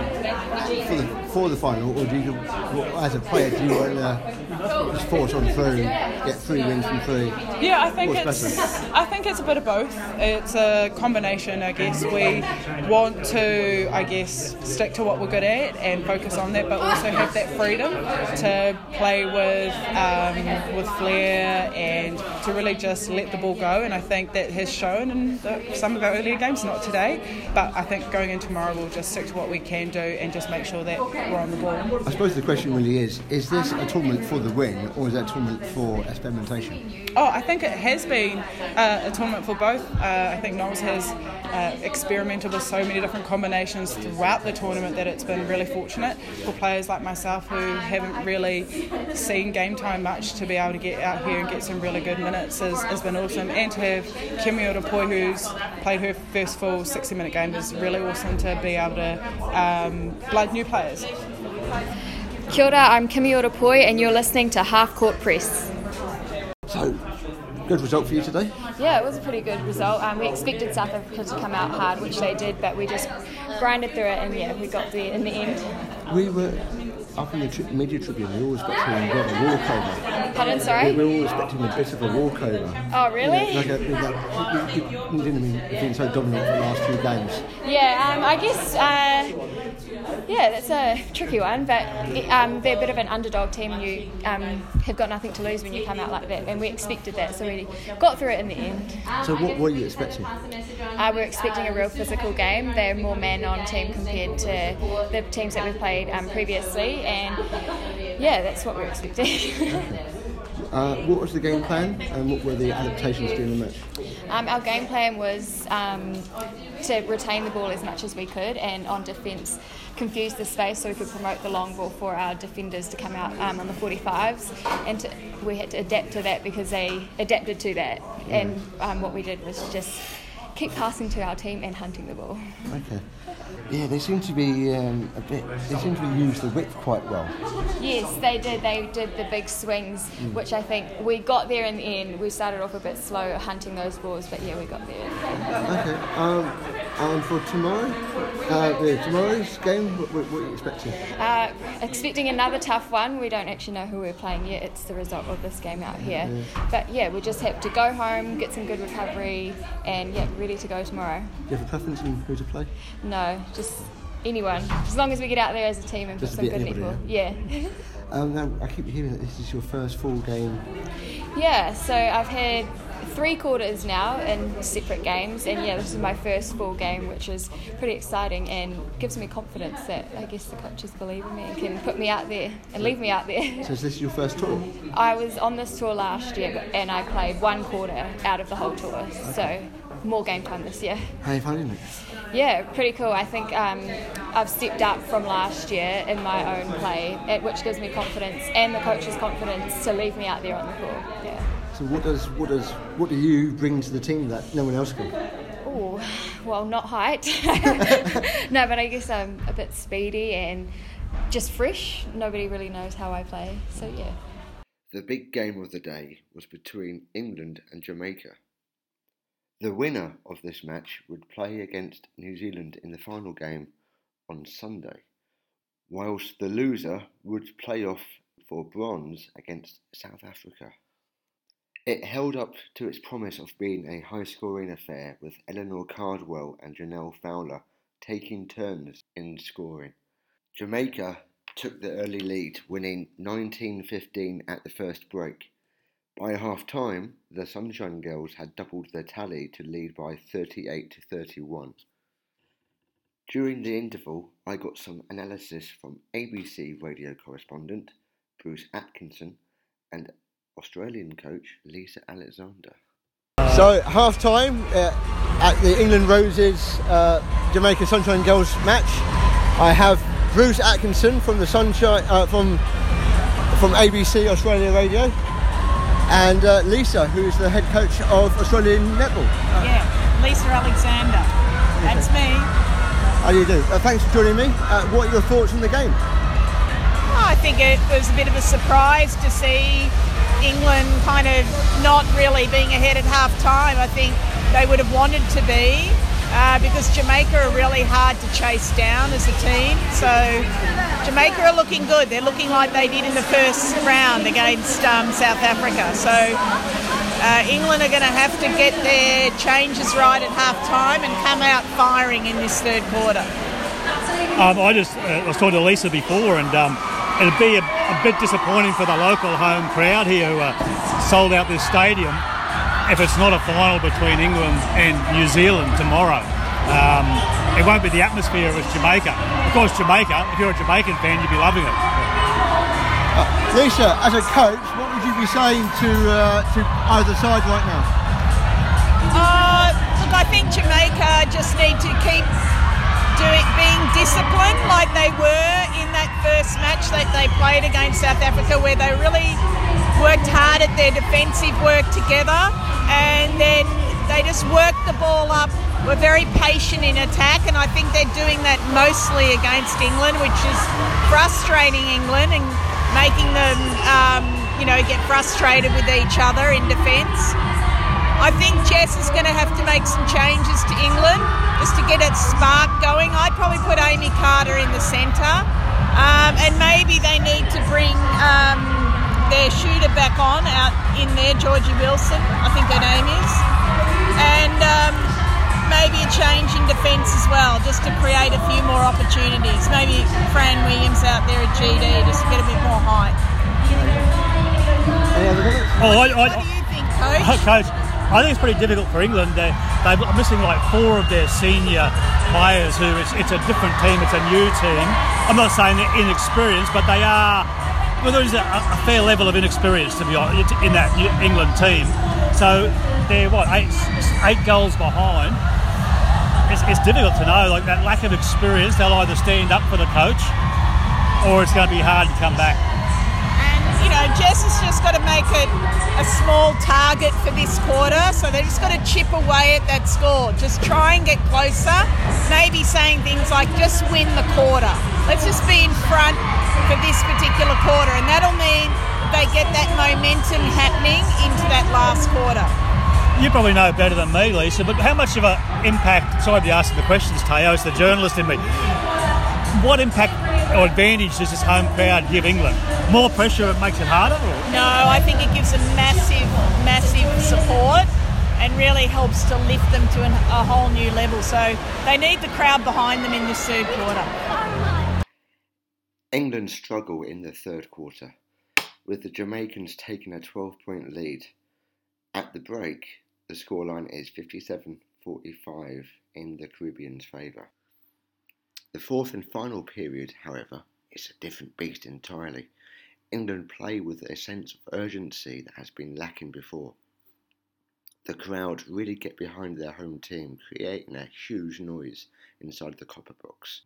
for the, for the final, or do you, as a player, do you want uh, just force on through, get three wins from three? Yeah, I think it's I think it's a bit of both. It's a combination, I guess. We want to, I guess, stick to what we're good at and focus on that, but also have that freedom to play with um, with flair and to really just let the ball go. And I think that has shown in the, some of our earlier games, not today, but I think going in tomorrow we'll just stick to what we can do and just make sure that we're on the ball. I suppose the question really is, is this a tournament for the win or is that a tournament for experimentation? Oh, I think it has been uh, a tournament for both. Uh, I think Knowles has uh, experimented with so many different combinations throughout the tournament that it's been really fortunate for players like myself who haven't really seen game time much to be able to get out here and get some really good minutes is, has been awesome, and to have Kimi Oropoi, who's played her first full sixty minute game, is really awesome to be able to um, blood new players. Kia ora, I'm Kimi Oropoi and you're listening to Half Court Press. So, good result for you today? Yeah, it was a pretty good result. Um, we expected South Africa to come out hard, which they did, but we just grinded through it and yeah, we got there in the end. We were up in the tri- media tribune, we were all expecting a bit of a walkover. Pardon, sorry? We were all expecting a bit of a walkover. Oh, really? You know, like a, like, you, you, you didn't mean being so dominant for the last few games. Yeah, um, I guess... Uh, Yeah, that's a tricky one, but um, they're a bit of an underdog team. You um, have got nothing to lose when you come out like that, and we expected that, so we got through it in the end. So what were you expecting? Uh, we're expecting a real physical game. They're a more man-on team compared to the teams that we've played um, previously, and yeah, that's what we're expecting. Uh, what was the game plan and what were the adaptations during the match? Um, our game plan was um, to retain the ball as much as we could and on defence confuse the space so we could promote the long ball for our defenders to come out um, on the forty-fives, and to, we had to adapt to that because they adapted to that, yeah. And um, what we did was just keep passing to our team and hunting the ball. Okay. Yeah, they seem to be um, a bit. They seem to use the width quite well. Yes, they did. They did the big swings, mm. which I think we got there in the end. We started off a bit slow hunting those balls, but yeah, we got there. Okay. Um, and for tomorrow, uh, the tomorrow's game, what, what, what are you expecting? Uh, expecting another tough one. We don't actually know who we're playing yet. It's the result of this game out here. Yeah. But yeah, we just have to go home, get some good recovery, and yeah, ready to go tomorrow. Do you have a preference in who to play? No, just anyone. As long as we get out there as a team and just put some good people. Yeah. yeah. um, now, I keep hearing that this is your first full game. Yeah, so I've had three quarters now in separate games, and yeah, this is my first full game, which is pretty exciting and gives me confidence that I guess the coaches believe in me and can put me out there and leave me out there. So is this your first tour? I was on this tour last year and I played one quarter out of the whole tour, okay. So more game time this year. How are you finding it? Yeah, pretty cool. I think um, I've stepped up from last year in my own play, which gives me confidence and the coach's confidence to leave me out there on the court. Yeah. So what does what does what do you bring to the team that no one else can? Oh, well, not height. No, but I guess I'm a bit speedy and just fresh. Nobody really knows how I play, so yeah. The big game of the day was between England and Jamaica. The winner of this match would play against New Zealand in the final game on Sunday, whilst the loser would play off for bronze against South Africa. It held up to its promise of being a high-scoring affair, with Eleanor Cardwell and Jhaniele Fowler taking turns in scoring. Jamaica took the early lead, winning nineteen fifteen at the first break. By half-time, the Sunshine Girls had doubled their tally to lead by thirty-eight to thirty-one. During the interval, I got some analysis from A B C radio correspondent Bruce Atkinson and Australian coach Lisa Alexander. So, half-time uh, at the England Roses uh, Jamaica Sunshine Girls match. I have Bruce Atkinson from the Sunshine uh, from from A B C Australia Radio, and uh, Lisa, who is the head coach of Australian Netball. Uh, yeah, Lisa Alexander. That's me. How do you do? Uh, thanks for joining me. Uh, what are your thoughts on the game? Well, I think it was a bit of a surprise to see England kind of not really being ahead at half time. I think they would have wanted to be uh, because Jamaica are really hard to chase down as a team. So Jamaica are looking good. They're looking like they did in the first round against um, South Africa. So uh, England are going to have to get their changes right at half time and come out firing in this third quarter. Um, I just uh, I was talking to Lisa before, and um, it'd be a, a bit disappointing for the local home crowd here who uh, sold out this stadium if it's not a final between England and New Zealand tomorrow. Um, it won't be the atmosphere of Jamaica. Of course, Jamaica, if you're a Jamaican fan, you'd be loving it. Uh, Lisa, as a coach, what would you be saying to, uh, to either side right now? Uh, look, I think Jamaica just need to keep... Doing, being disciplined like they were in that first match that they played against South Africa, where they really worked hard at their defensive work together, and then they just worked the ball up, were very patient in attack, and I think they're doing that mostly against England, which is frustrating England and making them um, you know, get frustrated with each other in defence. I think Jess is going to have to make some changes to England just to get that spark going. I'd probably put Amy Carter in the centre, um, and maybe they need to bring um, their shooter back on out in there, Georgie Wilson, I think her name is, and um, maybe a change in defence as well, just to create a few more opportunities. Maybe Fran Williams out there at G D, just to get a bit more height. Oh, what, I, I, what do you think, Coach? I, Coach. I think it's pretty difficult for England. They're, they're missing like four of their senior players who it's, it's a different team, it's a new team. I'm not saying they're inexperienced, but they are, well, there is a, a fair level of inexperience, to be honest, in that England team. So they're, what, eight, eight goals behind. It's, it's difficult to know, like that lack of experience, they'll either stand up for the coach or it's going to be hard to come back. You know, Jess has just got to make it a small target for this quarter, so they've just got to chip away at that score. Just try and get closer, maybe saying things like, just win the quarter. Let's just be in front for this particular quarter, and that'll mean they get that momentum happening into that last quarter. You probably know better than me, Lisa, but how much of an impact, sorry to be asking the questions, Teo, it's the journalist in me, what impact or advantage does this home crowd give England? More pressure, it makes it harder? Or? No, I think it gives them massive, massive support and really helps to lift them to a whole new level. So they need the crowd behind them in this third quarter. England struggle in the third quarter, with the Jamaicans taking a twelve-point lead. At the break, the scoreline is fifty-seven forty-five in the Caribbean's favour. The fourth and final period, however, is a different beast entirely. England play with a sense of urgency that has been lacking before. The crowd really get behind their home team, creating a huge noise inside the Copper Box.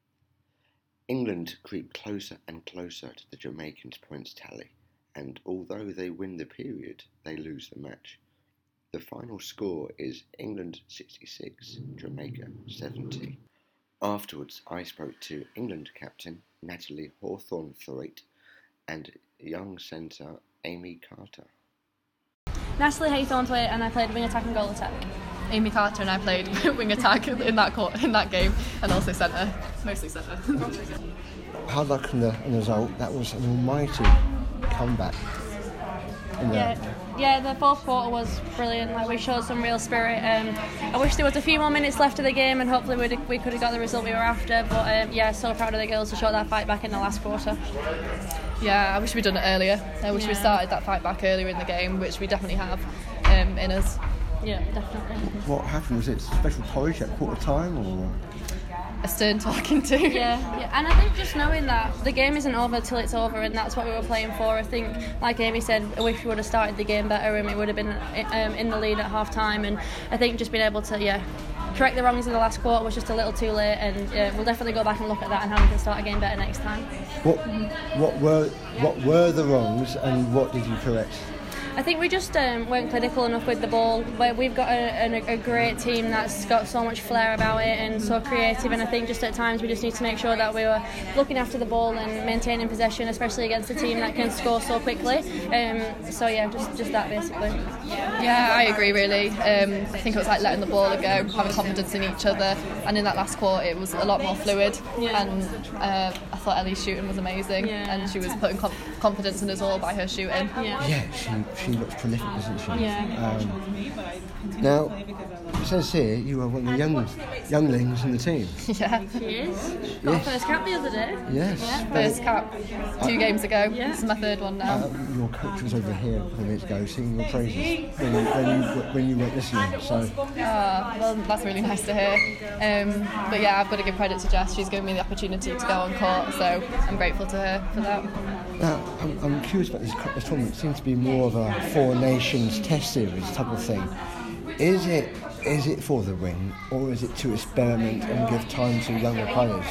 England creep closer and closer to the Jamaicans' points tally, and although they win the period, they lose the match. The final score is England sixty-six, Jamaica seventy. Afterwards, I spoke to England captain Natalie Haythornthwaite and young centre Amy Carter. Natalie Haythornthwaite, and I played wing attack and goal attack. Amy Carter and I played wing attack in that court, in that game, and also centre, mostly centre. Hard luck on the, on the result. That was an almighty comeback. Yeah, yeah. The fourth quarter was brilliant. Like, we showed some real spirit. Um, I wish there was a few more minutes left of the game, and hopefully we'd, we could have got the result we were after. But um, yeah, so proud of the girls to show that fight back in the last quarter. Yeah, I wish we'd done it earlier. I wish yeah. we started that fight back earlier in the game, which we definitely have um, in us. Yeah, definitely. What happened? Was it special porridge at quarter time, or? A stern talking to. Yeah, yeah, and I think just knowing that the game isn't over till it's over, and that's what we were playing for. I think, like Amy said, I wish we would have started the game better and we would have been um, in the lead at half time. And I think just being able to, yeah, correct the wrongs of the last quarter was just a little too late, and uh, we'll definitely go back and look at that and how we can start a game better next time. What what were what were the wrongs and what did you correct? I think we just um, weren't clinical enough with the ball. Where we've got a, a, a great team that's got so much flair about it and so creative, and I think just at times we just need to make sure that we were looking after the ball and maintaining possession, especially against a team that can score so quickly. Um, so yeah, just just that basically. Yeah, I agree really. Um, I think it was like letting the ball go, having confidence in each other, and in that last quarter it was a lot more fluid. Yeah. And uh, I thought Ellie's shooting was amazing, yeah. And she was putting com- confidence in us all by her shooting. Yeah, yeah she, she She looks prolific, doesn't she? Yeah. Um, now, it says here you are one of the young, younglings in the team. Yeah. She is. She got yes. her first cap the other day. Yes. Yeah. First cap two uh, games ago. Yeah. This is my third one now. Uh, your coach was over here a couple of minutes ago singing your praises when you, when you, when you weren't listening. So. Uh, well, that's really nice to hear. Um, but yeah, I've got to give credit to Jess. She's given me the opportunity to go on court, so I'm grateful to her for that. Now, I'm, I'm curious about this, this tournament. It seems to be more of a Four Nations Test Series type of thing. Is it is it for the win, or is it to experiment and give time to younger players?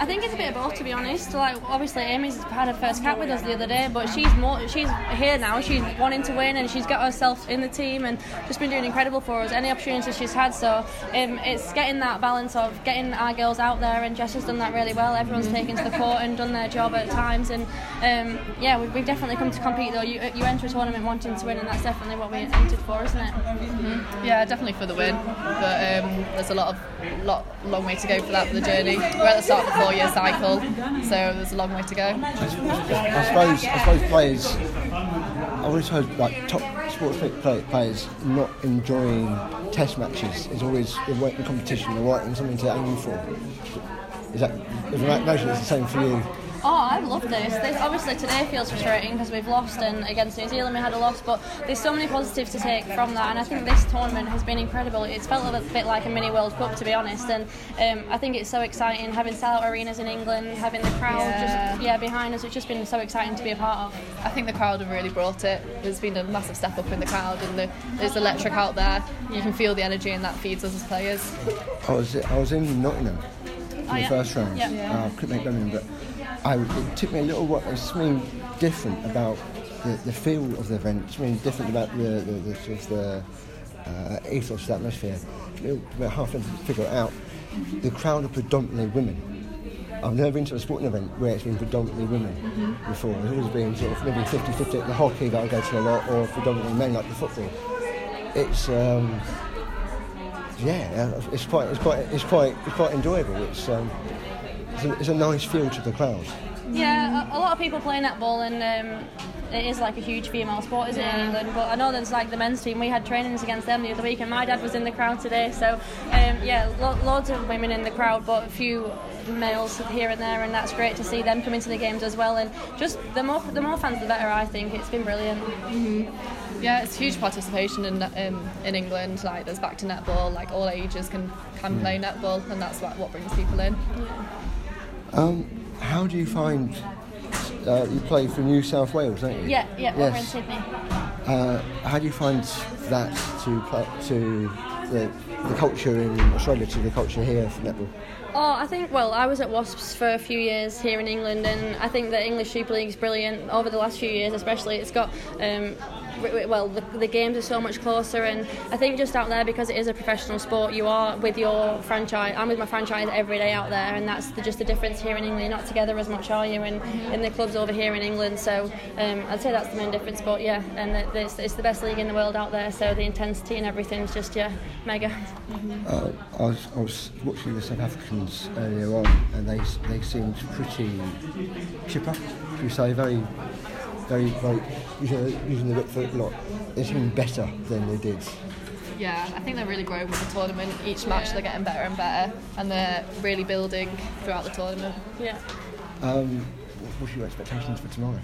I think it's a bit of both, to be honest. Like obviously, Amy's had her first cap with us the other day, but she's more she's here now. She's wanting to win, and she's got herself in the team, and just been doing incredible for us. Any opportunities she's had, so um, it's getting that balance of getting our girls out there. And Jess has done that really well. Everyone's mm-hmm. taken to the court and done their job at times. And um, yeah, we've, we've definitely come to compete. Though you you enter a tournament wanting to win, and that's definitely what we entered for, isn't it? Mm-hmm. Yeah, definitely for the win. But um, there's a lot of lot long way to go for that for the journey. We're at the start of the four-year cycle, so there's a long way to go. I suppose, I suppose players, I always heard like top sports players not enjoying test matches is always they're waiting competition, they're waiting something to aim for. Is that is that notion? It's the same for you. Oh, I love this. This obviously today feels frustrating because we've lost, and against New Zealand we had a loss, but there's so many positives to take from that, and I think this tournament has been incredible. It's felt a bit like a mini World Cup, to be honest, and um, I think it's so exciting having sellout arenas in England, having the crowd yeah. just yeah behind us. It's just been so exciting to be a part of. I think the crowd have really brought it. There's been a massive step up in the crowd, and the, there's electric out there. Yeah. You can feel the energy, and that feeds us as players. I was I was in Nottingham in oh, the yeah. first round. Yeah. Yeah. Uh, I couldn't make that in, but. I, it took me a little while. There's something different about the, the feel of the event, something different about the the, the, sort of the uh, ethos, the atmosphere. We're half into to figure it out. The crowd are predominantly women. I've never been to a sporting event where it's been predominantly women mm-hmm. before. It's always been sort of maybe fifty-fifty at the hockey that I go to a lot, or predominantly men like the football. It's um, yeah, it's quite it's quite it's quite it's quite enjoyable. It's um, It's a, it's a nice feel to the crowd. Yeah, a, a lot of people play netball, and um, it is like a huge female sport, isn't yeah. it, in England? But I know there's like the men's team. We had trainings against them the other week, and my dad was in the crowd today. So um, yeah, lo- loads of women in the crowd, but a few males here and there, and that's great to see them come into the games as well. And just the more the more fans, the better. I think it's been brilliant. Mm-hmm. Yeah, it's huge participation in um, in England. Like, there's back to netball. Like, all ages can can yeah. play netball, and that's like what brings people in. Yeah. Um, how do you find uh, you play for New South Wales, don't you? Yeah, yeah, yes. Over in Sydney. Uh, how do you find that to to the, the culture in Australia to the culture here for netball? Oh, I think, well, I was at Wasps for a few years here in England, and I think the English Super League is brilliant over the last few years, especially. It's got. Um, well the, the games are so much closer, and I think just out there, because it is a professional sport, you are with your franchise. I'm with my franchise every day out there, and that's the, just the difference. Here in England you're not together as much, are you, and in the clubs over here in England, so um, I'd say that's the main difference. But yeah, and the, it's, it's the best league in the world out there, so the intensity and everything's just yeah mega. Mm-hmm. uh, I, was, I was watching the South Africans earlier on, and they they seemed pretty chipper, should we say, very Very, very using the whip for a lot. It's been better than they did. Yeah, I think they're really growing with the tournament. Each match yeah. they're getting better and better, and they're really building throughout the tournament. Yeah. Um, What's your expectations for tomorrow?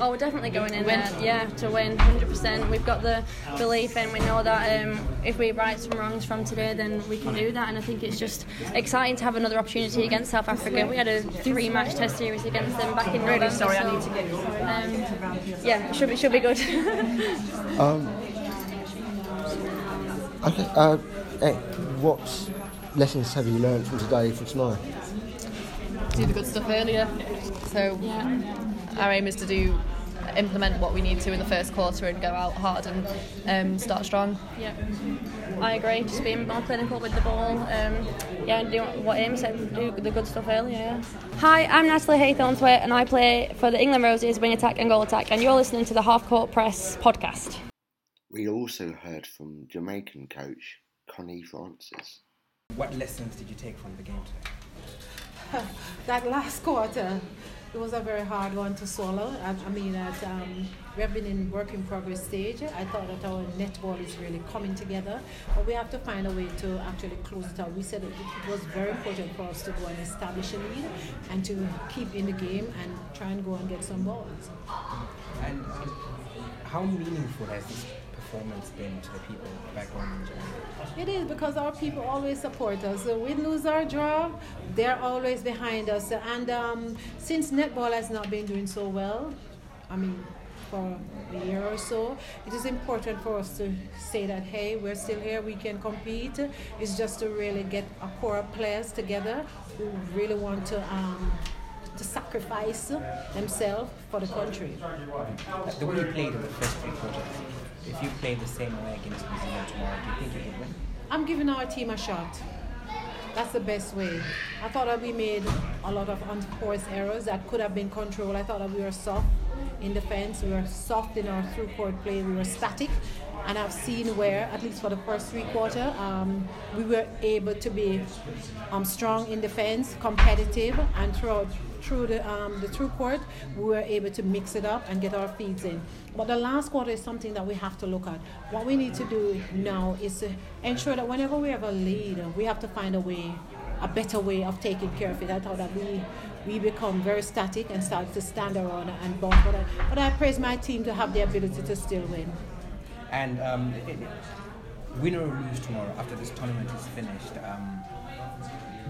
Oh, we're definitely going in win. there, yeah, to win, one hundred percent. We've got the belief, and we know that um, if we right some wrongs from today, then we can do that. And I think it's just exciting to have another opportunity against South Africa. We had a three-match test series against them back in November. Really sorry, so, I need to get um, yeah, should be should be good. um, okay. Uh, hey, what's lessons have you learned from today for tomorrow? Do the good stuff earlier. So yeah. Our aim is to do implement what we need to in the first quarter and go out hard and um, start strong. Yeah, I agree. Just being more clinical with the ball. Um, yeah, and do what Amy said, do the good stuff earlier. Yeah. Hi, I'm Natalie Haythornthwaite and I play for the England Roses wing attack and goal attack, and you're listening to the Half Court Press podcast. We also heard from Jamaican coach Connie Francis. What lessons did you take from the game today? That last quarter. It was a very hard one to swallow. I, I mean, at, um, we have been in work in progress stage. I thought that our netball is really coming together, but we have to find a way to actually close it out. We said it, it was very important for us to go and establish a lead and to keep in the game and try and go and get some balls. And um, how meaningful has this performance been to the people back home in Germany? It is, because our people always support us. So we lose our draw, they're always behind us. And um, since netball has not been doing so well, I mean, for a year or so, it is important for us to say that, hey, we're still here, we can compete. It's just to really get a core of players together who really want to um, to sacrifice themselves for the country. The way you played in the first three quarters, if you play the same way against New Zealand tomorrow, do you think you can win? I'm giving our team a shot. That's the best way. I thought that we made a lot of unforced errors that could have been controlled. I thought that we were soft in defense, we were soft in our through-court play, we were static. And I've seen where, at least for the first three quarters, um, we were able to be um, strong in defense, competitive, and throughout through the um, the through court, we were able to mix it up and get our feeds in. But the last quarter is something that we have to look at. What we need to do now is to ensure that whenever we have a lead, we have to find a way, a better way of taking care of it. I thought that we we become very static and start to stand around and bump. But I, but I praise my team to have the ability to still win. And um, win or lose tomorrow, after this tournament is finished, um,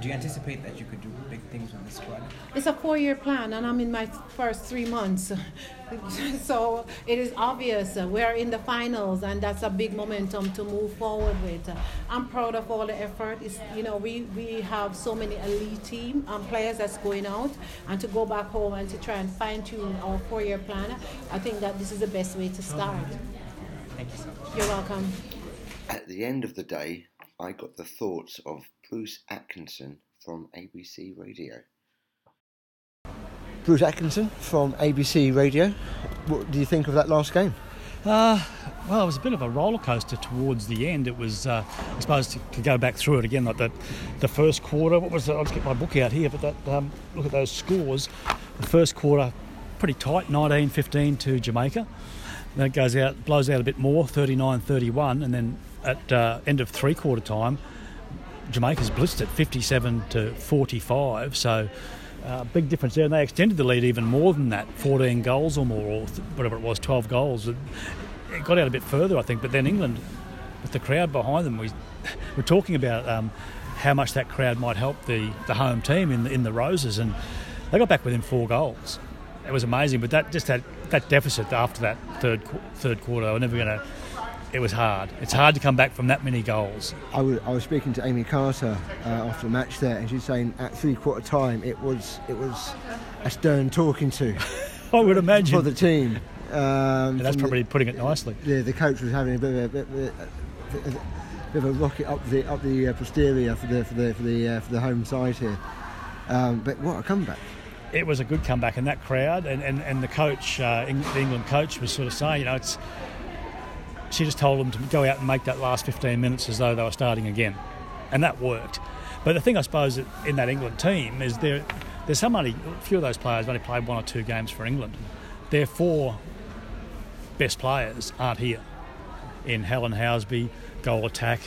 do you anticipate that you could do big things on this squad? It's a four-year plan, and I'm in my first three months. So it is obvious we're in the finals, and that's a big momentum to move forward with. I'm proud of all the effort. It's, you know, we, we have so many elite team um, players that's going out, and to go back home and to try and fine-tune our four-year plan, I think that this is the best way to start. Thank you so much. You're welcome. At the end of the day, I got the thoughts of Bruce Atkinson from A B C Radio. Bruce Atkinson from A B C Radio. What do you think of that last game? Uh, well, it was a bit of a roller coaster towards the end. It was, uh, I suppose, to, to go back through it again, like the, the first quarter. What was it? I'll just get my book out here, but that, um, look at those scores. The first quarter, pretty tight, nineteen fifteen to Jamaica. Then it goes out, blows out a bit more, thirty-nine thirty-one, and then at uh, end of three-quarter time, Jamaica's blitzed at fifty-seven to forty-five, so a uh, big difference there. And they extended the lead even more than that, fourteen goals or more, or th- whatever it was, twelve goals. It got out a bit further, I think, but then England, with the crowd behind them, we were talking about um, how much that crowd might help the, the home team in the, in the Roses, and they got back within four goals. It was amazing, but that just that, that deficit after that third third quarter, we're never going to. It was hard. It's hard to come back from that many goals. I was, I was speaking to Amy Carter uh, after the match there, and she's saying at three quarter time it was it was a stern talking to. I would imagine for the team. Um, yeah, that's probably the, putting it nicely. Yeah, the coach was having a bit of a bit, bit, bit, bit of a rocket up the up the uh, posterior for the for the for the uh, for the home side here. Um, but what a comeback! It was a good comeback, and that crowd and, and, and the coach, uh, the England coach, was sort of saying, you know, it's. She just told them to go out and make that last fifteen minutes as though they were starting again, and that worked. But the thing, I suppose, in that England team is there. There's some only a few of those players have only played one or two games for England. Their four best players aren't here. In Helen Housby, goal attack,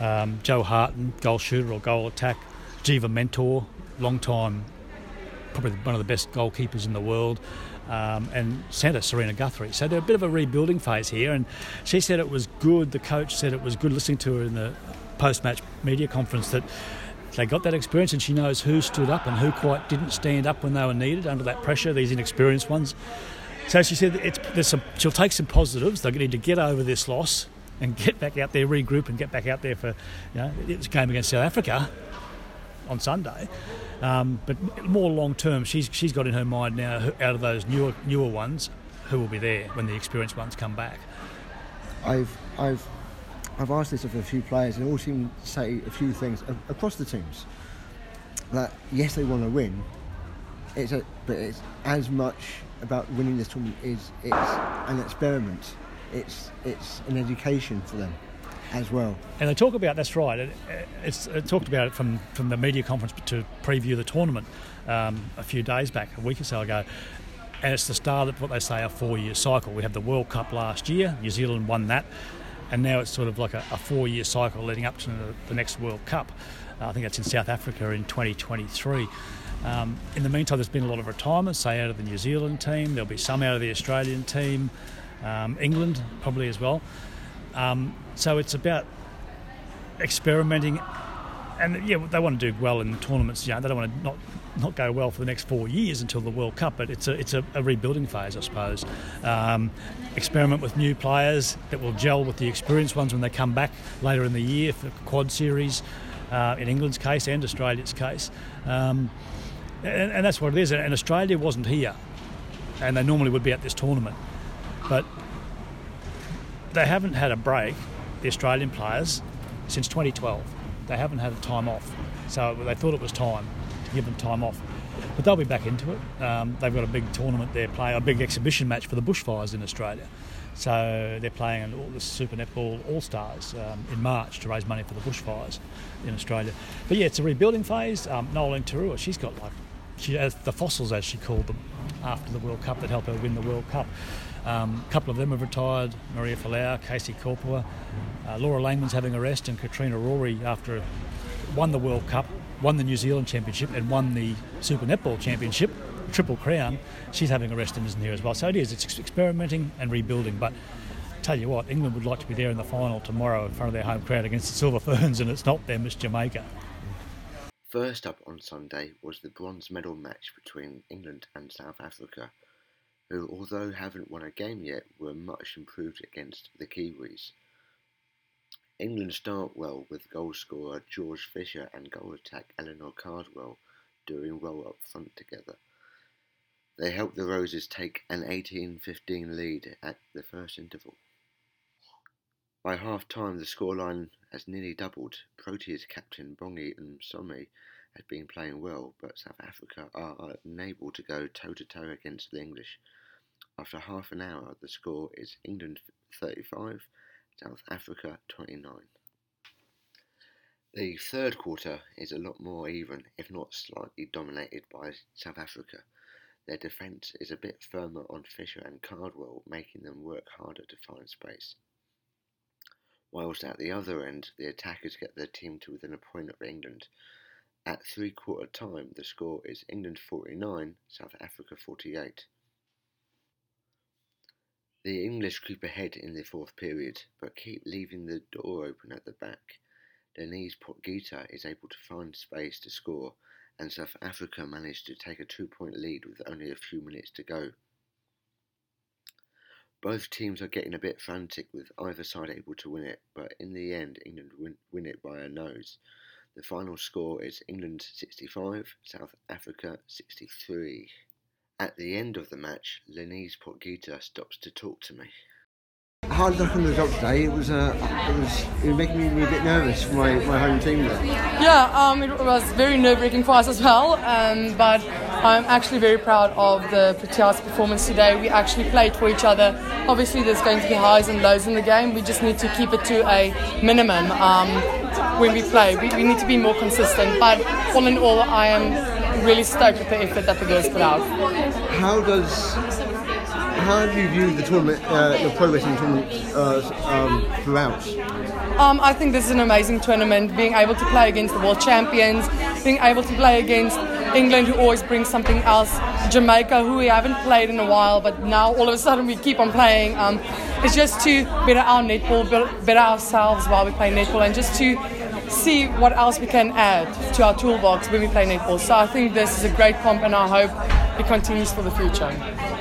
um, Joe Harton, goal shooter or goal attack, Jeeva Mentor, long time. Probably one of the best goalkeepers in the world, um, and centre Serena Guthrie. So they're a bit of a rebuilding phase here, and she said it was good. The coach said it was good listening to her in the post-match media conference that they got that experience, and she knows who stood up and who quite didn't stand up when they were needed under that pressure, these inexperienced ones. So she said it's, there's some, she'll take some positives. They need to get over this loss and get back out there, regroup and get back out there for, you know, it's a game against South Africa on Sunday. Um, but more long term, she's she's got in her mind now, out of those newer newer ones, who will be there when the experienced ones come back. I've I've I've asked this of a few players, and all seem to say a few things across the teams. That yes, they want to win. It's a, but it's as much about winning this tournament is it's an experiment. It's it's an education for them as well. And they talk about, that's right, it, it's it talked about it from, from the media conference to preview the tournament um, a few days back, a week or so ago. And it's the start of what they say a four-year cycle. We had the World Cup last year, New Zealand won that, and now it's sort of like a, a four-year cycle leading up to the, the next World Cup. Uh, I think that's in South Africa in twenty twenty-three. Um, in the meantime, there's been a lot of retirements, say out of the New Zealand team, there'll be some out of the Australian team, um, England probably as well. Um, so it's about experimenting, and yeah, they want to do well in the tournaments. You know, they don't want to not, not go well for the next four years until the World Cup. But it's a it's a, a rebuilding phase, I suppose. Um, experiment with new players that will gel with the experienced ones when they come back later in the year for Quad Series, uh, in England's case and Australia's case, um, and, and that's what it is. And Australia wasn't here, and they normally would be at this tournament, but they haven't had a break, the Australian players, since twenty twelve. They haven't had a time off. So they thought it was time to give them time off. But they'll be back into it. Um, they've got a big tournament they're playing, a big exhibition match for the bushfires in Australia. So they're playing an all, the Super Netball All-Stars um, in March to raise money for the bushfires in Australia. But yeah, it's a rebuilding phase. Um, Noeline Taurua, she's got like, she has the fossils, as she called them, after the World Cup that helped her win the World Cup. Um, a couple of them have retired, Maria Folau, Casey Corpua. Uh, Laura Langman's having a rest, and Katrina Rory, after won the World Cup, won the New Zealand Championship and won the Super Netball Championship, Triple Crown, she's having a rest and isn't here as well. So it is, it's experimenting and rebuilding. But tell you what, England would like to be there in the final tomorrow in front of their home crowd against the Silver Ferns, and it's not them, it's Jamaica. First up on Sunday was the bronze medal match between England and South Africa, who, although haven't won a game yet, were much improved against the Kiwis. England start well with goal scorer George Fisher and goal attack Eleanor Cardwell doing well up front together. They helped the Roses take an eighteen fifteen lead at the first interval. By half-time, the scoreline has nearly doubled. Proteas captain Bongiwe Msomi had been playing well, but South Africa are unable to go toe-to-toe against the English. After half an hour, the score is England thirty-five, South Africa twenty-nine. The third quarter is a lot more even, if not slightly dominated by South Africa. Their defence is a bit firmer on Fisher and Cardwell, making them work harder to find space. Whilst at the other end, the attackers get their team to within a point of England. At three-quarter time, the score is England forty-nine, South Africa forty-eight. The English creep ahead in the fourth period, but keep leaving the door open at the back. Lenize Potgieter is able to find space to score, and South Africa managed to take a two-point lead with only a few minutes to go. Both teams are getting a bit frantic, with either side able to win it, but in the end, England win, win it by a nose. The final score is England sixty-five, South Africa sixty-three. At the end of the match, Lenize Potgieter stops to talk to me. Hard luck on the result today. It was, uh, it was it was making me a bit nervous for my, my home team there. Yeah, um, it was very nerve-wracking for us as well, um, but I'm actually very proud of the Proteas performance today. We actually played for each other. Obviously, there's going to be highs and lows in the game. We just need to keep it to a minimum um, when we play. We, we need to be more consistent, but all in all, I am really stoked with the effort that the girls put out. How does... How do you view the tournament, uh, the progress in the tournament uh, um, throughout? Um, I think this is an amazing tournament. Being able to play against the world champions, being able to play against England, who always brings something else, Jamaica, who we haven't played in a while, but now all of a sudden we keep on playing. Um, it's just to better our netball, better ourselves while we play netball, and just to see what else we can add to our toolbox when we play netball. So I think this is a great comp, and I hope it continues for the future.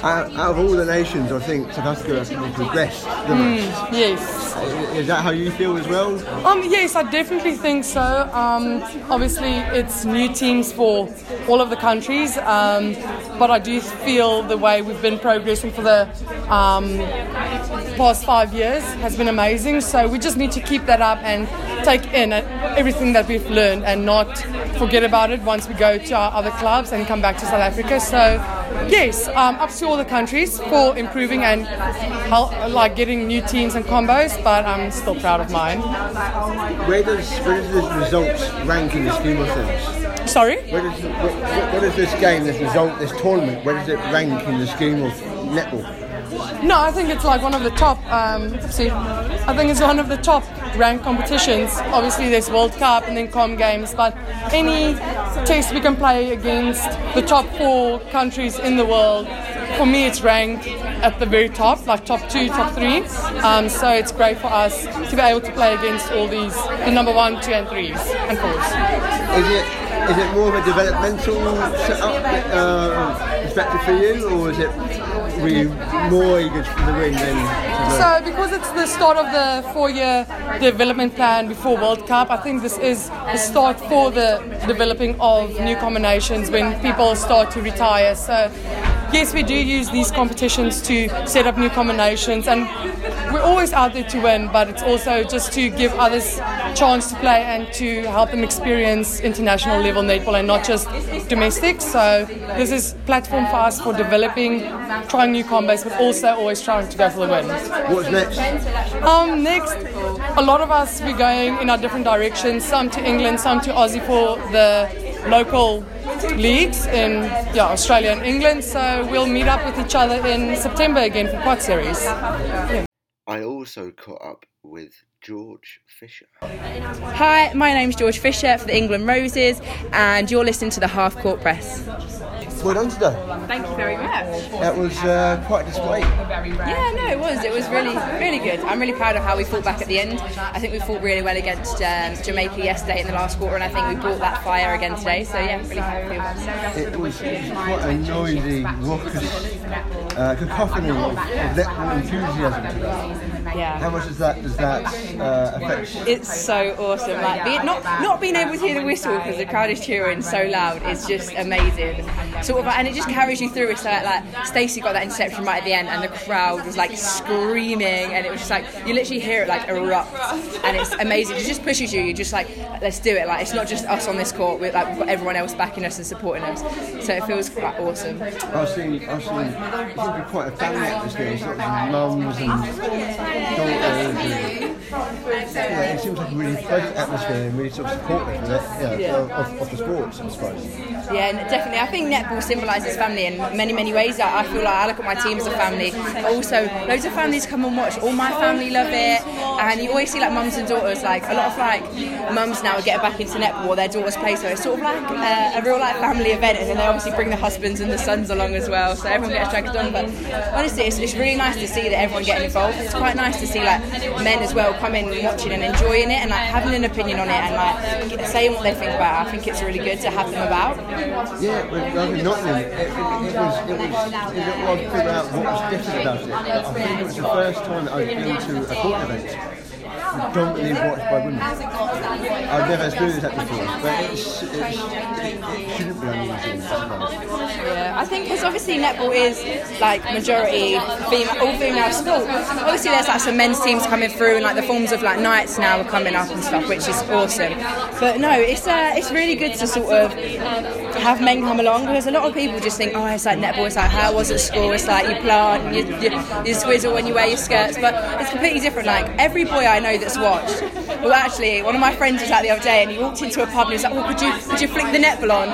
Out, out of all the nations, I think South Africa has progressed the mm, most. Yes. Is that how you feel as well? Um, yes, I definitely think so. Um, obviously, it's new teams for all of the countries, um, but I do feel the way we've been progressing for the um, past five years has been amazing. So we just need to keep that up and take in everything that we've learned and not forget about it once we go to our other clubs and come back to South Africa. So yes, um, up to all the countries for improving and help, like getting new teams and combos, but I'm still proud of mine. Where does where does this result rank in the scheme of things? Sorry? Where does, where, where does this game, this result, this tournament, where does it rank in the scheme of netball? No, I think it's like one of the top, um, let's see, I think it's one of the top ranked competitions. Obviously there's World Cup and then Com Games, but any test we can play against the top four countries in the world, for me it's ranked at the very top, like top two, top three. Um, so it's great for us to be able to play against all these, the number one, two and threes and fours. Is it is it more of a developmental setup uh, perspective for you, or is it were you more eager for the win than to So because it's the start of the four-year development plan before World Cup, I think this is the start for the developing of new combinations when people start to retire. So yes, we do use these competitions to set up new combinations, and we're always out there to win, but it's also just to give others chance to play and to help them experience international level netball and not just domestic. So this is platform for us for developing, trying new combos, but also always trying to go for the win. What's next? Um, next, a lot of us, we're going in our different directions, some to England, some to Aussie for the local leagues in yeah, Australia and England. So we'll meet up with each other in September again for Quad Series. Yeah. I also caught up with George Fisher. Hi, my name's George Fisher for the England Roses, and you're listening to the Half Court Press. Well done today. Thank you very much. That was uh, quite a display. Yeah, no, it was. It was really, really good. I'm really proud of how we fought back at the end. I think we fought really well against um, Jamaica yesterday in the last quarter, and I think we brought that fire again today. So yeah, really happy. It was, it was quite a noisy, raucous uh, cacophony of netball enthusiasm today. Yeah. How much does that does that uh, affect? It's so awesome. Like be, not not being able to hear the whistle because the crowd is cheering so loud is just amazing. Sort of, and it just carries you through. It's like like Stacey got that interception right at the end, and the crowd was like screaming, and it was just like you literally hear it like erupt, and it's amazing. It just pushes you. You're just like, let's do it. Like it's not just us on this court. We're like we've got everyone else backing us and supporting us. So it feels quite awesome. I've seen I've seen it seems to be quite a family atmosphere. Lots of mums and. And, yeah, it seems like a really pleasant atmosphere and really sort of supportive yeah, yeah. of, of the sports, I suppose. Yeah, definitely. I think netball symbolises family in many, many ways. I, I feel like I look at my team as a family. But also, loads of families come and watch. All my family love it. And you always see like mums and daughters, like a lot of like mums now get back into netball or their daughters play. So it's sort of like a, a real like family event. And then they obviously bring the husbands and the sons along as well. So everyone gets dragged on. But honestly, it's, it's really nice to see that everyone getting involved. It's quite nice to see like men as well come in and watching and enjoying it and like having an opinion on it and like saying what they think about it. I think it's really good to have them about. Yeah, but I mean, Nottingham, it, it, it was it was I figured out what was different about it. I think it was the first time that I've been to a court event predominantly watched by women. I've never experienced that before, but it's, it's, it shouldn't be unusual. Yeah, I think because obviously netball is like majority female, all female sport. Obviously there's like some men's teams coming through and like the forms of like knights now are coming up and stuff, which is awesome. But no, it's uh, it's really good to sort of have men come along because a lot of people just think, oh, it's like netball, it's like how was it school, it's like you plant, you, you, you swizzle when you wear your skirts, but it's completely different. Like every boy I know that's watched. Well, actually, one of my friends was out the other day and he walked into a pub and he was like, well, could you could you flick the netball on?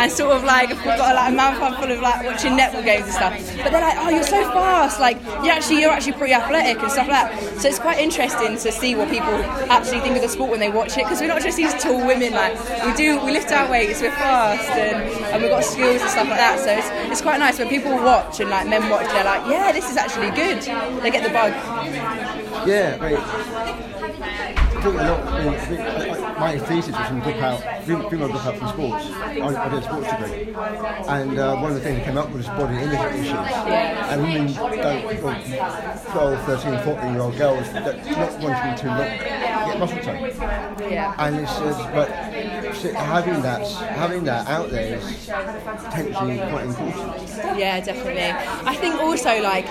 And sort of like, I've got like, a mouthful full of like watching netball games and stuff. But they're like, oh, you're so fast. Like, you're actually, you're actually pretty athletic and stuff like that. So it's quite interesting to see what people actually think of the sport when they watch it because we're not just these tall women. Like, we do, we lift our weights, we're fast and, and we've got skills and stuff like that. So it's, it's quite nice when people watch and like men watch, they're like, yeah, this is actually good. They get the bug. Yeah, great. I think a lot, my thesis was from book out, female book out from sports. I did a sports degree. And uh, one of the things that came up was body image issues. And women don't, well, twelve, thirteen, fourteen year old girls, that's not wanting to look, get muscle tone. And it's just, but having that, having that out there is potentially quite important. Yeah, definitely. I think also like,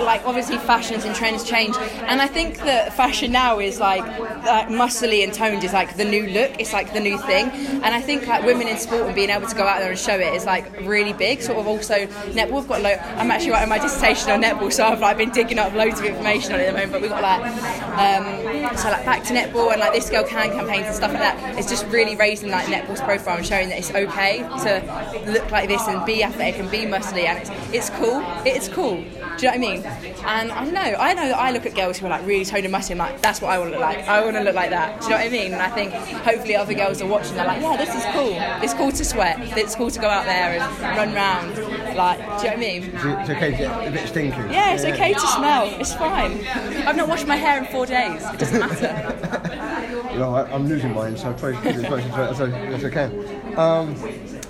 like obviously fashions and trends change, and I think that fashion now is like, like muscly and toned is like the new look, it's like the new thing, and I think like women in sport and being able to go out there and show it is like really big. Sort of also netball, we've got like, I'm actually writing my dissertation on netball, so I've like been digging up loads of information on it at the moment, but we've got like um, so like back to netball and like this girl can campaigns and stuff like that. It's just really raising like netball's profile and showing that it's okay to look like this and be athletic and be muscly, and it's it's cool, it's cool. Do you know what I mean? And I don't know, I know that I look at girls who are like really toned and muscular, like that's what I want to look like, I want to look like that. Do you know what I mean? And I think hopefully other girls are watching, they're like, yeah, this is cool, it's cool to sweat, it's cool to go out there and run round, like, do you know what I mean? It's okay to get a bit stinky. Yeah, it's okay to smell, it's fine. I've not washed my hair in four days, it doesn't matter. No, I, I'm losing mine, so I'll try to do as much as I can. Um,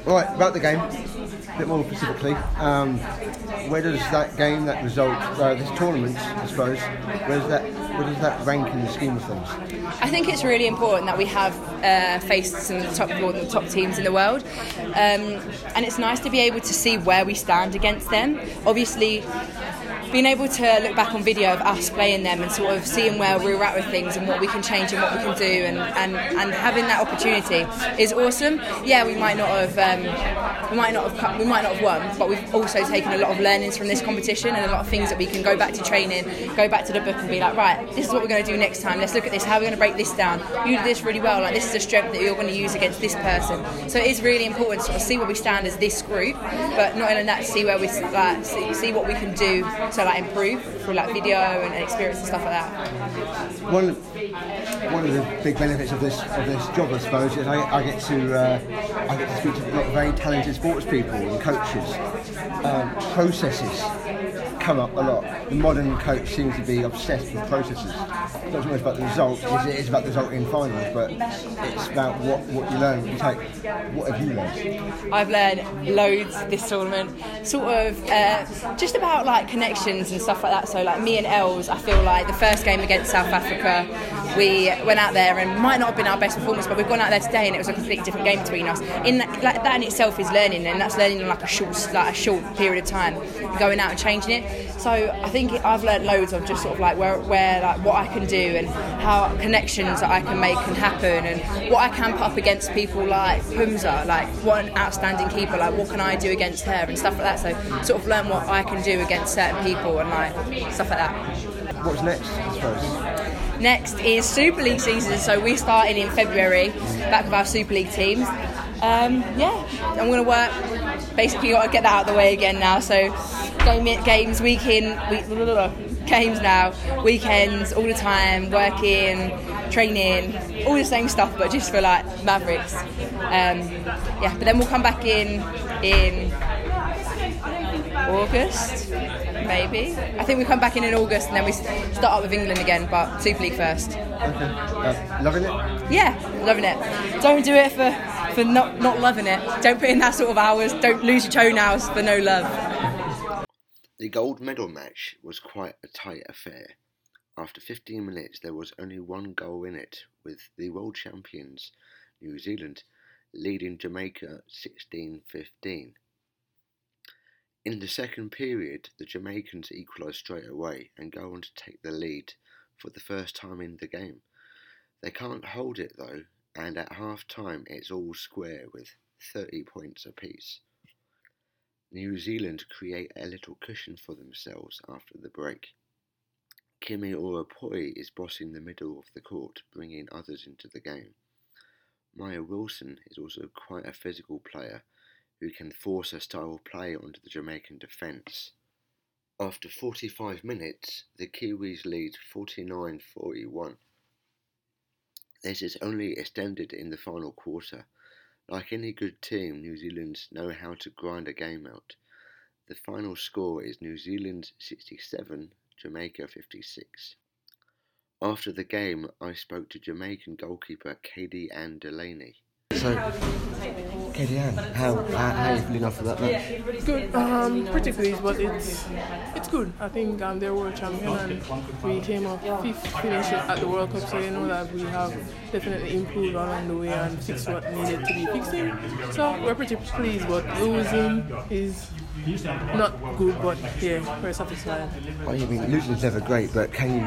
right, about the game, a bit more specifically, um, where does that game, that result, uh, this tournament, I suppose, where does that, where does that rank in the scheme of things? I think it's really important that we have uh, faced some of the top, more than the top teams in the world, um, and it's nice to be able to see where we stand against them. Obviously, being able to look back on video of us playing them and sort of seeing where we were at with things and what we can change and what we can do, and, and, and having that opportunity is awesome. Yeah, we might not have um, we might not have we might not have won, but we've also taken a lot of learnings from this competition and a lot of things that we can go back to training, go back to the book and be like, right, this is what we're going to do next time. Let's look at this. How are we going to break this down? You did this really well. Like, this is a strength that you're going to use against this person. So it is really important to sort of see where we stand as this group, but not only that, see where we like, see, see what we can do. So like improve through like video and experience and stuff like that. One, one of the big benefits of this of this job, I suppose, is I, I get to uh, I get to speak to a lot of very talented sports people and coaches. Um, processes come up a lot. The modern coach seems to be obsessed with processes. It's not so much about the result, it is about the result in finals, but it's about what, what you learn, what you take. What have you learned? I've learned loads this tournament, sort of uh, just about like connections and stuff like that. So like me and Els, I feel like the first game against South Africa, we went out there and might not have been our best performance, but we've gone out there today and it was a completely different game between us. In that, like, that in itself is learning, and that's learning in like a short, like a short period of time, going out and changing it. So I think I've learnt loads of just sort of like where, where like what I can do and how connections that I can make can happen, and what I can put up against people like Pumza, like what an outstanding keeper, like what can I do against her and stuff like that. So sort of learn what I can do against certain people and like stuff like that. What's next, I suppose? Next is Super League season, so we're starting in February, back with our Super League teams. Um, yeah, I'm going to work, basically got to get that out of the way again now, so game, games, week in, week, blah, blah, blah, games now, weekends, all the time, working, training, all the same stuff, but just for like Mavericks. Um, yeah, but then we'll come back in, in August, maybe. I think we come back in in August and then we start up with England again, but Super League first. Okay. Uh, loving it? Yeah, loving it. Don't do it for, for not, not loving it. Don't put in that sort of hours. Don't lose your toenails for no love. The gold medal match was quite a tight affair. After fifteen minutes, there was only one goal in it, with the world champions, New Zealand, leading Jamaica sixteen fifteen. In the second period, the Jamaicans equalised straight away and go on to take the lead for the first time in the game. They can't hold it though, and at half time it's all square with thirty points apiece. New Zealand create a little cushion for themselves after the break. Kimi Oropoi is bossing the middle of the court, bringing others into the game. Maya Wilson is also quite a physical player, who can force a style of play onto the Jamaican defence. After forty-five minutes, the Kiwis lead forty-nine forty-one. This is only extended in the final quarter. Like any good team, New Zealand know how to grind a game out. The final score is New Zealand sixty-seven, Jamaica fifty-six. After the game, I spoke to Jamaican goalkeeper Katie Ann Delaney. So, Katie Ann, how are you feeling after that match? Good, um, pretty pleased, but it's it's good. I think um, they're world champion and we came up fifth finish at the World Cup, so you know that we have definitely improved along the way and fixed what needed to be fixed in. So we're pretty pleased, but losing is not good, but yeah, we're satisfied. Well, I mean, losing is never great, but can you,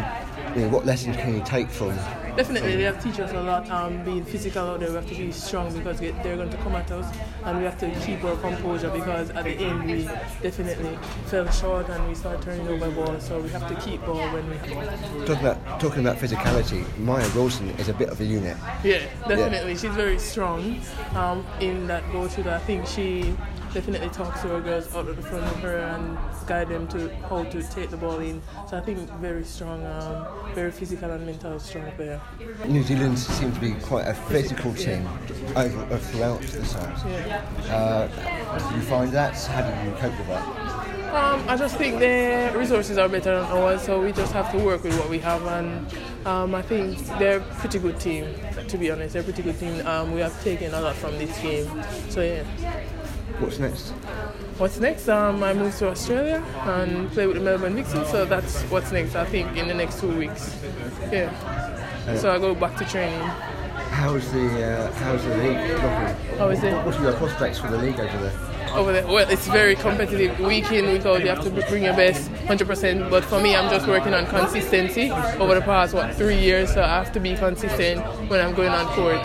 you know, what lessons can you take from? Definitely, they have to teach us a lot. Um, being physical out there, we have to be strong because they're going to come at us, and we have to keep our composure because at the end we definitely fell short and we started turning over ball. So we have to keep ball when we have. Talking about talking about physicality, Maya Wilson is a bit of a unit. Yeah, definitely, yeah. She's very strong. Um, in that goal shooter, I think she definitely talks to her girls out of the front of her and guide them to how to take the ball in. So I think very strong, um, very physical and mental strong player. New Zealand seems to be quite a physical team over, over throughout the sides. Yeah. Uh, do you find that? How do you cope with that? Um, I just think their resources are better than ours, so we just have to work with what we have, and um, I think they're a pretty good team, to be honest. They're a pretty good team. Um, we have taken a lot from this game, so yeah. What's next? What's next? Um, I moved to Australia and play with the Melbourne Vixens, so that's what's next, I think, in the next two weeks. Yeah. Uh, so I go back to training. How's the uh, how's the league looking? How is it? What are your prospects for the league over there? Over there? Well, it's very competitive. Week in, week out, you have to bring your best one hundred percent. But for me, I'm just working on consistency over the past, what, three years, so I have to be consistent when I'm going on court.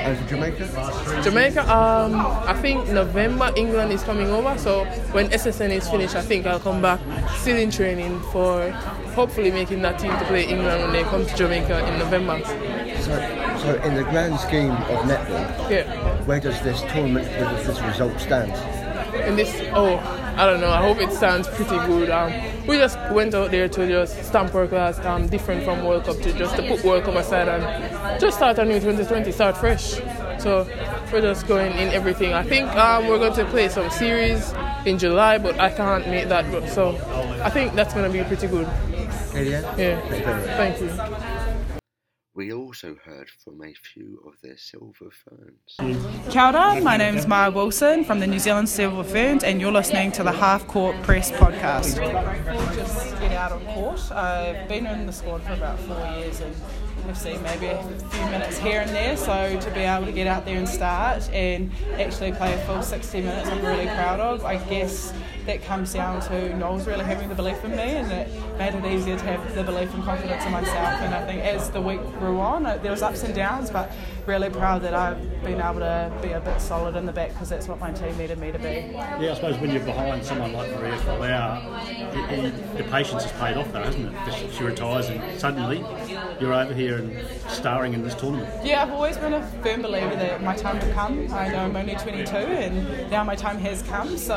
And for Jamaica? Jamaica, um, I think November, England is coming over, so when S S N is finished, I think I'll come back, still in training for hopefully making that team to play England when they come to Jamaica in November. So, so in the grand scheme of netball, yeah. Where does this tournament, where does this result stand? In this, oh, I don't know, I hope it sounds pretty good. Um, we just went out there to just stamp our class, um, different from World Cup, to just to put World Cup aside and just start a new twenty twenty, start fresh. So we're just going in everything. I think um, we're going to play some series in July, but I can't make that work. So I think that's going to be pretty good. Yeah. Yeah. Thank you. We also heard from a few of the Silver Ferns. Kia ora, my name is Maya Wilson from the New Zealand Silver Ferns, and you're listening to the Half Court Press podcast. Just get out on court. I've been in the squad for about four years and we've seen maybe a few minutes here and there, so to be able to get out there and start and actually play a full sixty minutes I'm really proud of. I guess that comes down to Noel's really having the belief in me, and it made it easier to have the belief and confidence in myself, and I think as the week grew on there was ups and downs, but really proud that I've been able to be a bit solid in the back because that's what my team needed me to be. Yeah, I suppose when you're behind someone like Maria Falao, the patience has paid off though, hasn't it? She retires and suddenly you're over here and starring in this tournament. Yeah, I've always been a firm believer that my time will come. I know I'm only twenty-two and now my time has come, so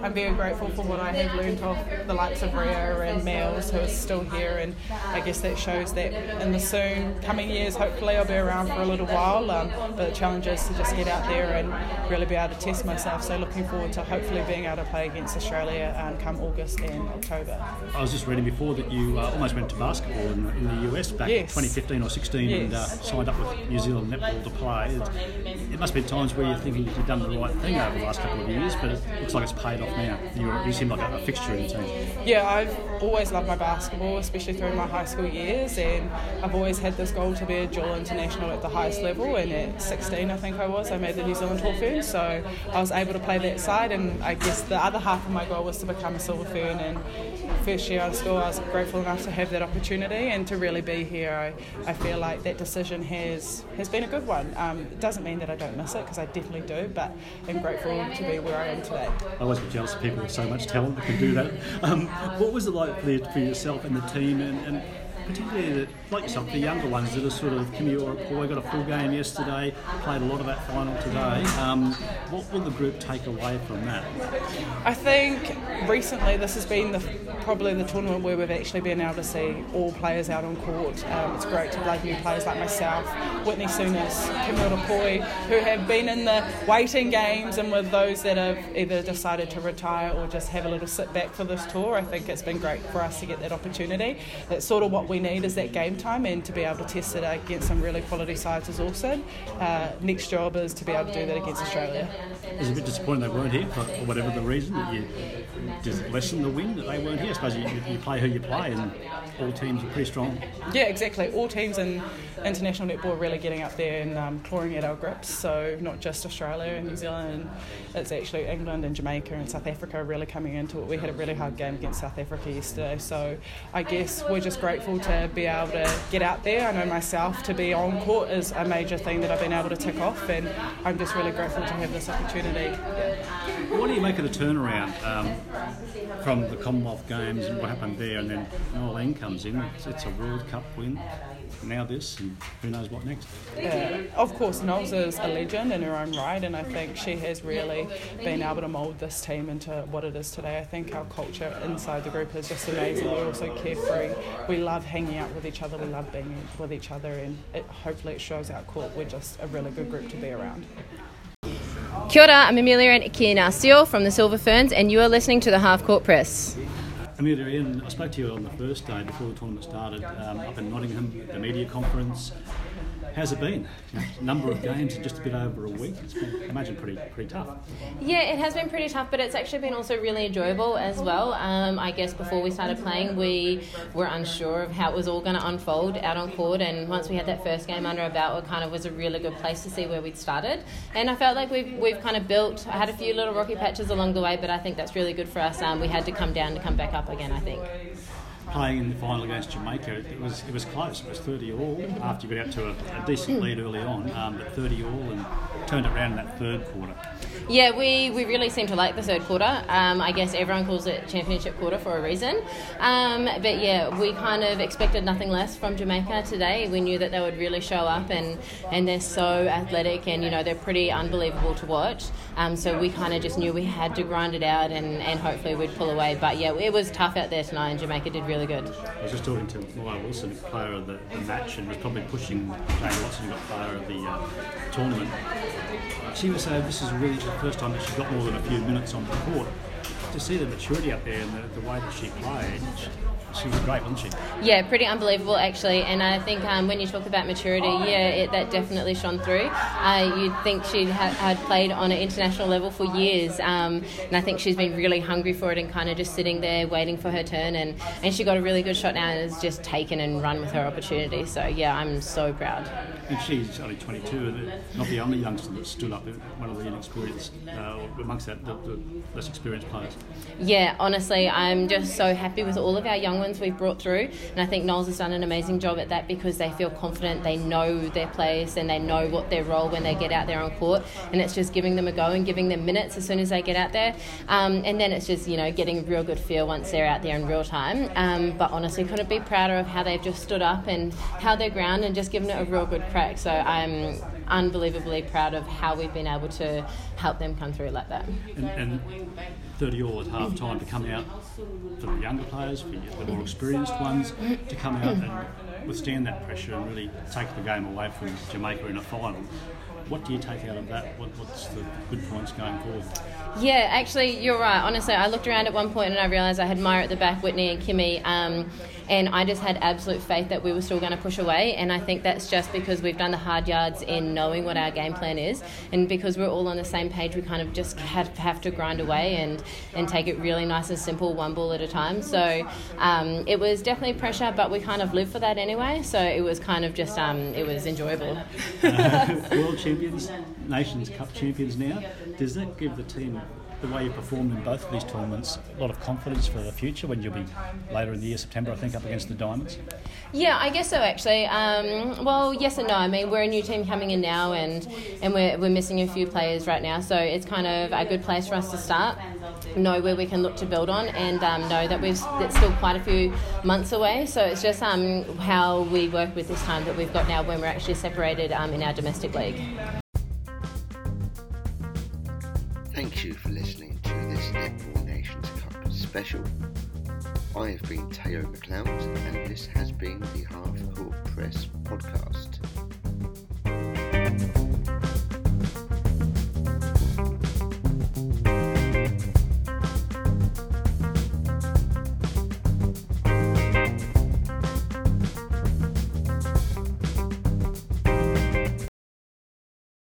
I'm very grateful for what I have learned of the likes of Rhea and Miles who are still here, and I guess that shows that in the soon coming years hopefully I'll be around for a little while, um, but the challenge is to just get out there and really be able to test myself, so looking forward to hopefully being able to play against Australia um, come August and October. I was just reading before that you uh, almost went to basketball in, in the U S back yes. in twenty fifteen or sixteen, yes. and uh, signed up with New Zealand Netball to play. It, it must be times where you're thinking you've done the right thing over the last couple of years, but it looks like it's paid off now. You're, you seem like a, a fixture in the team. Yeah, I've always loved my basketball, especially through my high school years, and I've always had this goal to be a dual international at the highest level, and at sixteen I think I was, I made the New Zealand Hall Fern, so I was able to play that side, and I guess the other half of my goal was to become a Silver Fern, and first year out of school I was grateful enough to have that opportunity and to really be here. I, I feel like that decision has has been a good one. Um, it doesn't mean that I don't miss it, because I definitely do, but I'm grateful to be where I am today. I always get jealous of people with so much talent that can do that. Um, what was it like for yourself and the team, and, and particularly the, like yourself, the younger ones that are sort of Kimi Oropoi got a full game yesterday, played a lot of that final today. Um, what will the group take away from that? I think recently this has been the probably the tournament where we've actually been able to see all players out on court. Um, it's great to have new players like myself, Whitney Sunis, Kimi Oropoi, who have been in the waiting games, and with those that have either decided to retire or just have a little sit back for this tour. I think it's been great for us to get that opportunity. That's sort of what we need, is that game game time, and to be able to test it against some really quality sides is awesome. Uh, next job is to be able to do that against Australia. It's a bit disappointing they weren't here for, for whatever the reason. That you just lessen the win that they weren't here. I suppose you, you play who you play, and all teams are pretty strong. Yeah, exactly. All teams in international netball are really getting up there and um, clawing at our grips. So not just Australia and New Zealand, it's actually England and Jamaica and South Africa really coming into it. We had a really hard game against South Africa yesterday, so I guess we're just grateful to be able to get out there. I know myself, to be on court is a major thing that I've been able to tick off, and I'm just really grateful to have this opportunity. Yeah. What do you make of the turnaround um, from the Commonwealth Games and what happened there, and then Noeline comes in, it's, it's a World Cup win, now this, and who knows what next? Uh, of course, Noz is a legend in her own right, and I think she has really been able to mould this team into what it is today. I think our culture inside the group is just amazing. We're also carefree. We love hanging out with each other. We love being with each other, and it, hopefully it shows out court. We're just a really good group to be around. Kia ora, I'm Amerliaranne Ekensario from the Silver Ferns, and you are listening to the Half Court Press. Amelia, I spoke to you on the first day before the tournament started, um, up in Nottingham at the media conference. How's it been? A number of games in just a bit over a week. It's been, I imagine, pretty pretty tough. Yeah, it has been pretty tough, but it's actually been also really enjoyable as well. Um, I guess before we started playing, we were unsure of how it was all going to unfold out on court, and once we had that first game under our belt, it kind of was a really good place to see where we'd started. And I felt like we've we've kind of built. I had a few little rocky patches along the way, but I think that's really good for us. Um, we had to come down to come back up again, I think. Playing in the final against Jamaica, it was it was close. It was thirty all after you got out to a, a decent lead early on, um, but thirty all and turned it around in that third quarter. Yeah, we, we really seem to like the third quarter. Um, I guess everyone calls it championship quarter for a reason. Um, but yeah, we kind of expected nothing less from Jamaica today. We knew that they would really show up, and, and they're so athletic, and you know they're pretty unbelievable to watch. Um, so we kind of just knew we had to grind it out, and, and hopefully we'd pull away. But yeah, it was tough out there tonight, and Jamaica did really good. I was just talking to Maya Wilson, player of the, the match, and was probably pushing Jane Watson, who got player of the uh, tournament. She was saying this is really the first time that she's got more than a few minutes on the court. To see the maturity up there and the, the way that she played, she was great, wasn't she? Yeah, pretty unbelievable actually. And I think um, when you talk about maturity, yeah, it, that definitely shone through. Uh, you'd think she had, had played on an international level for years, um, and I think she's been really hungry for it and kind of just sitting there waiting for her turn. And, and she got a really good shot now and has just taken and run with her opportunity. So yeah, I'm so proud. And she's only twenty-two, and not the only youngster that stood up. One of the inexperienced, uh, amongst that the, the less experienced players. Yeah, honestly, I'm just so happy with all of our young ones we've brought through, and I think Noel's has done an amazing job at that because they feel confident, they know their place, and they know what their role when they get out there on court, and it's just giving them a go and giving them minutes as soon as they get out there, um, and then it's just, you know, getting a real good feel once they're out there in real time, um, but honestly couldn't be prouder of how they've just stood up and held their ground and just given it a real good crack, so I'm unbelievably proud of how we've been able to help them come through like that. And, and thirty all at half time to come out for the younger players, for the more experienced ones, to come out and withstand that pressure and really take the game away from Jamaica in a final. What do you take out of that? What, what's the good points going forward? Yeah, actually, you're right. Honestly, I looked around at one point and I realised I had Myra at the back, Whitney and Kimi, um, and I just had absolute faith that we were still going to push away, and I think that's just because we've done the hard yards in knowing what our game plan is, and because we're all on the same page, we kind of just have, have to grind away and, and take it really nice and simple, one ball at a time. So um, it was definitely pressure, but we kind of live for that anyway, so it was kind of just, um, it was enjoyable. Uh, World Champions, Nations Cup champions now. Does that give the team, the way you performed in both of these tournaments, a lot of confidence for the future when you'll be later in the year, September, I think, up against the Diamonds? Yeah, I guess so, actually. Um, well, yes and no. I mean, we're a new team coming in now, and, and we're, we're missing a few players right now, so it's kind of a good place for us to start, know where we can look to build on, and um, know that we've that's still quite a few months away. So it's just um, how we work with this time that we've got now when we're actually separated um, in our domestic league. Thank you for listening to this Netball Nations Cup special. I have been Teo McLeod, and this has been the Half Court Press podcast.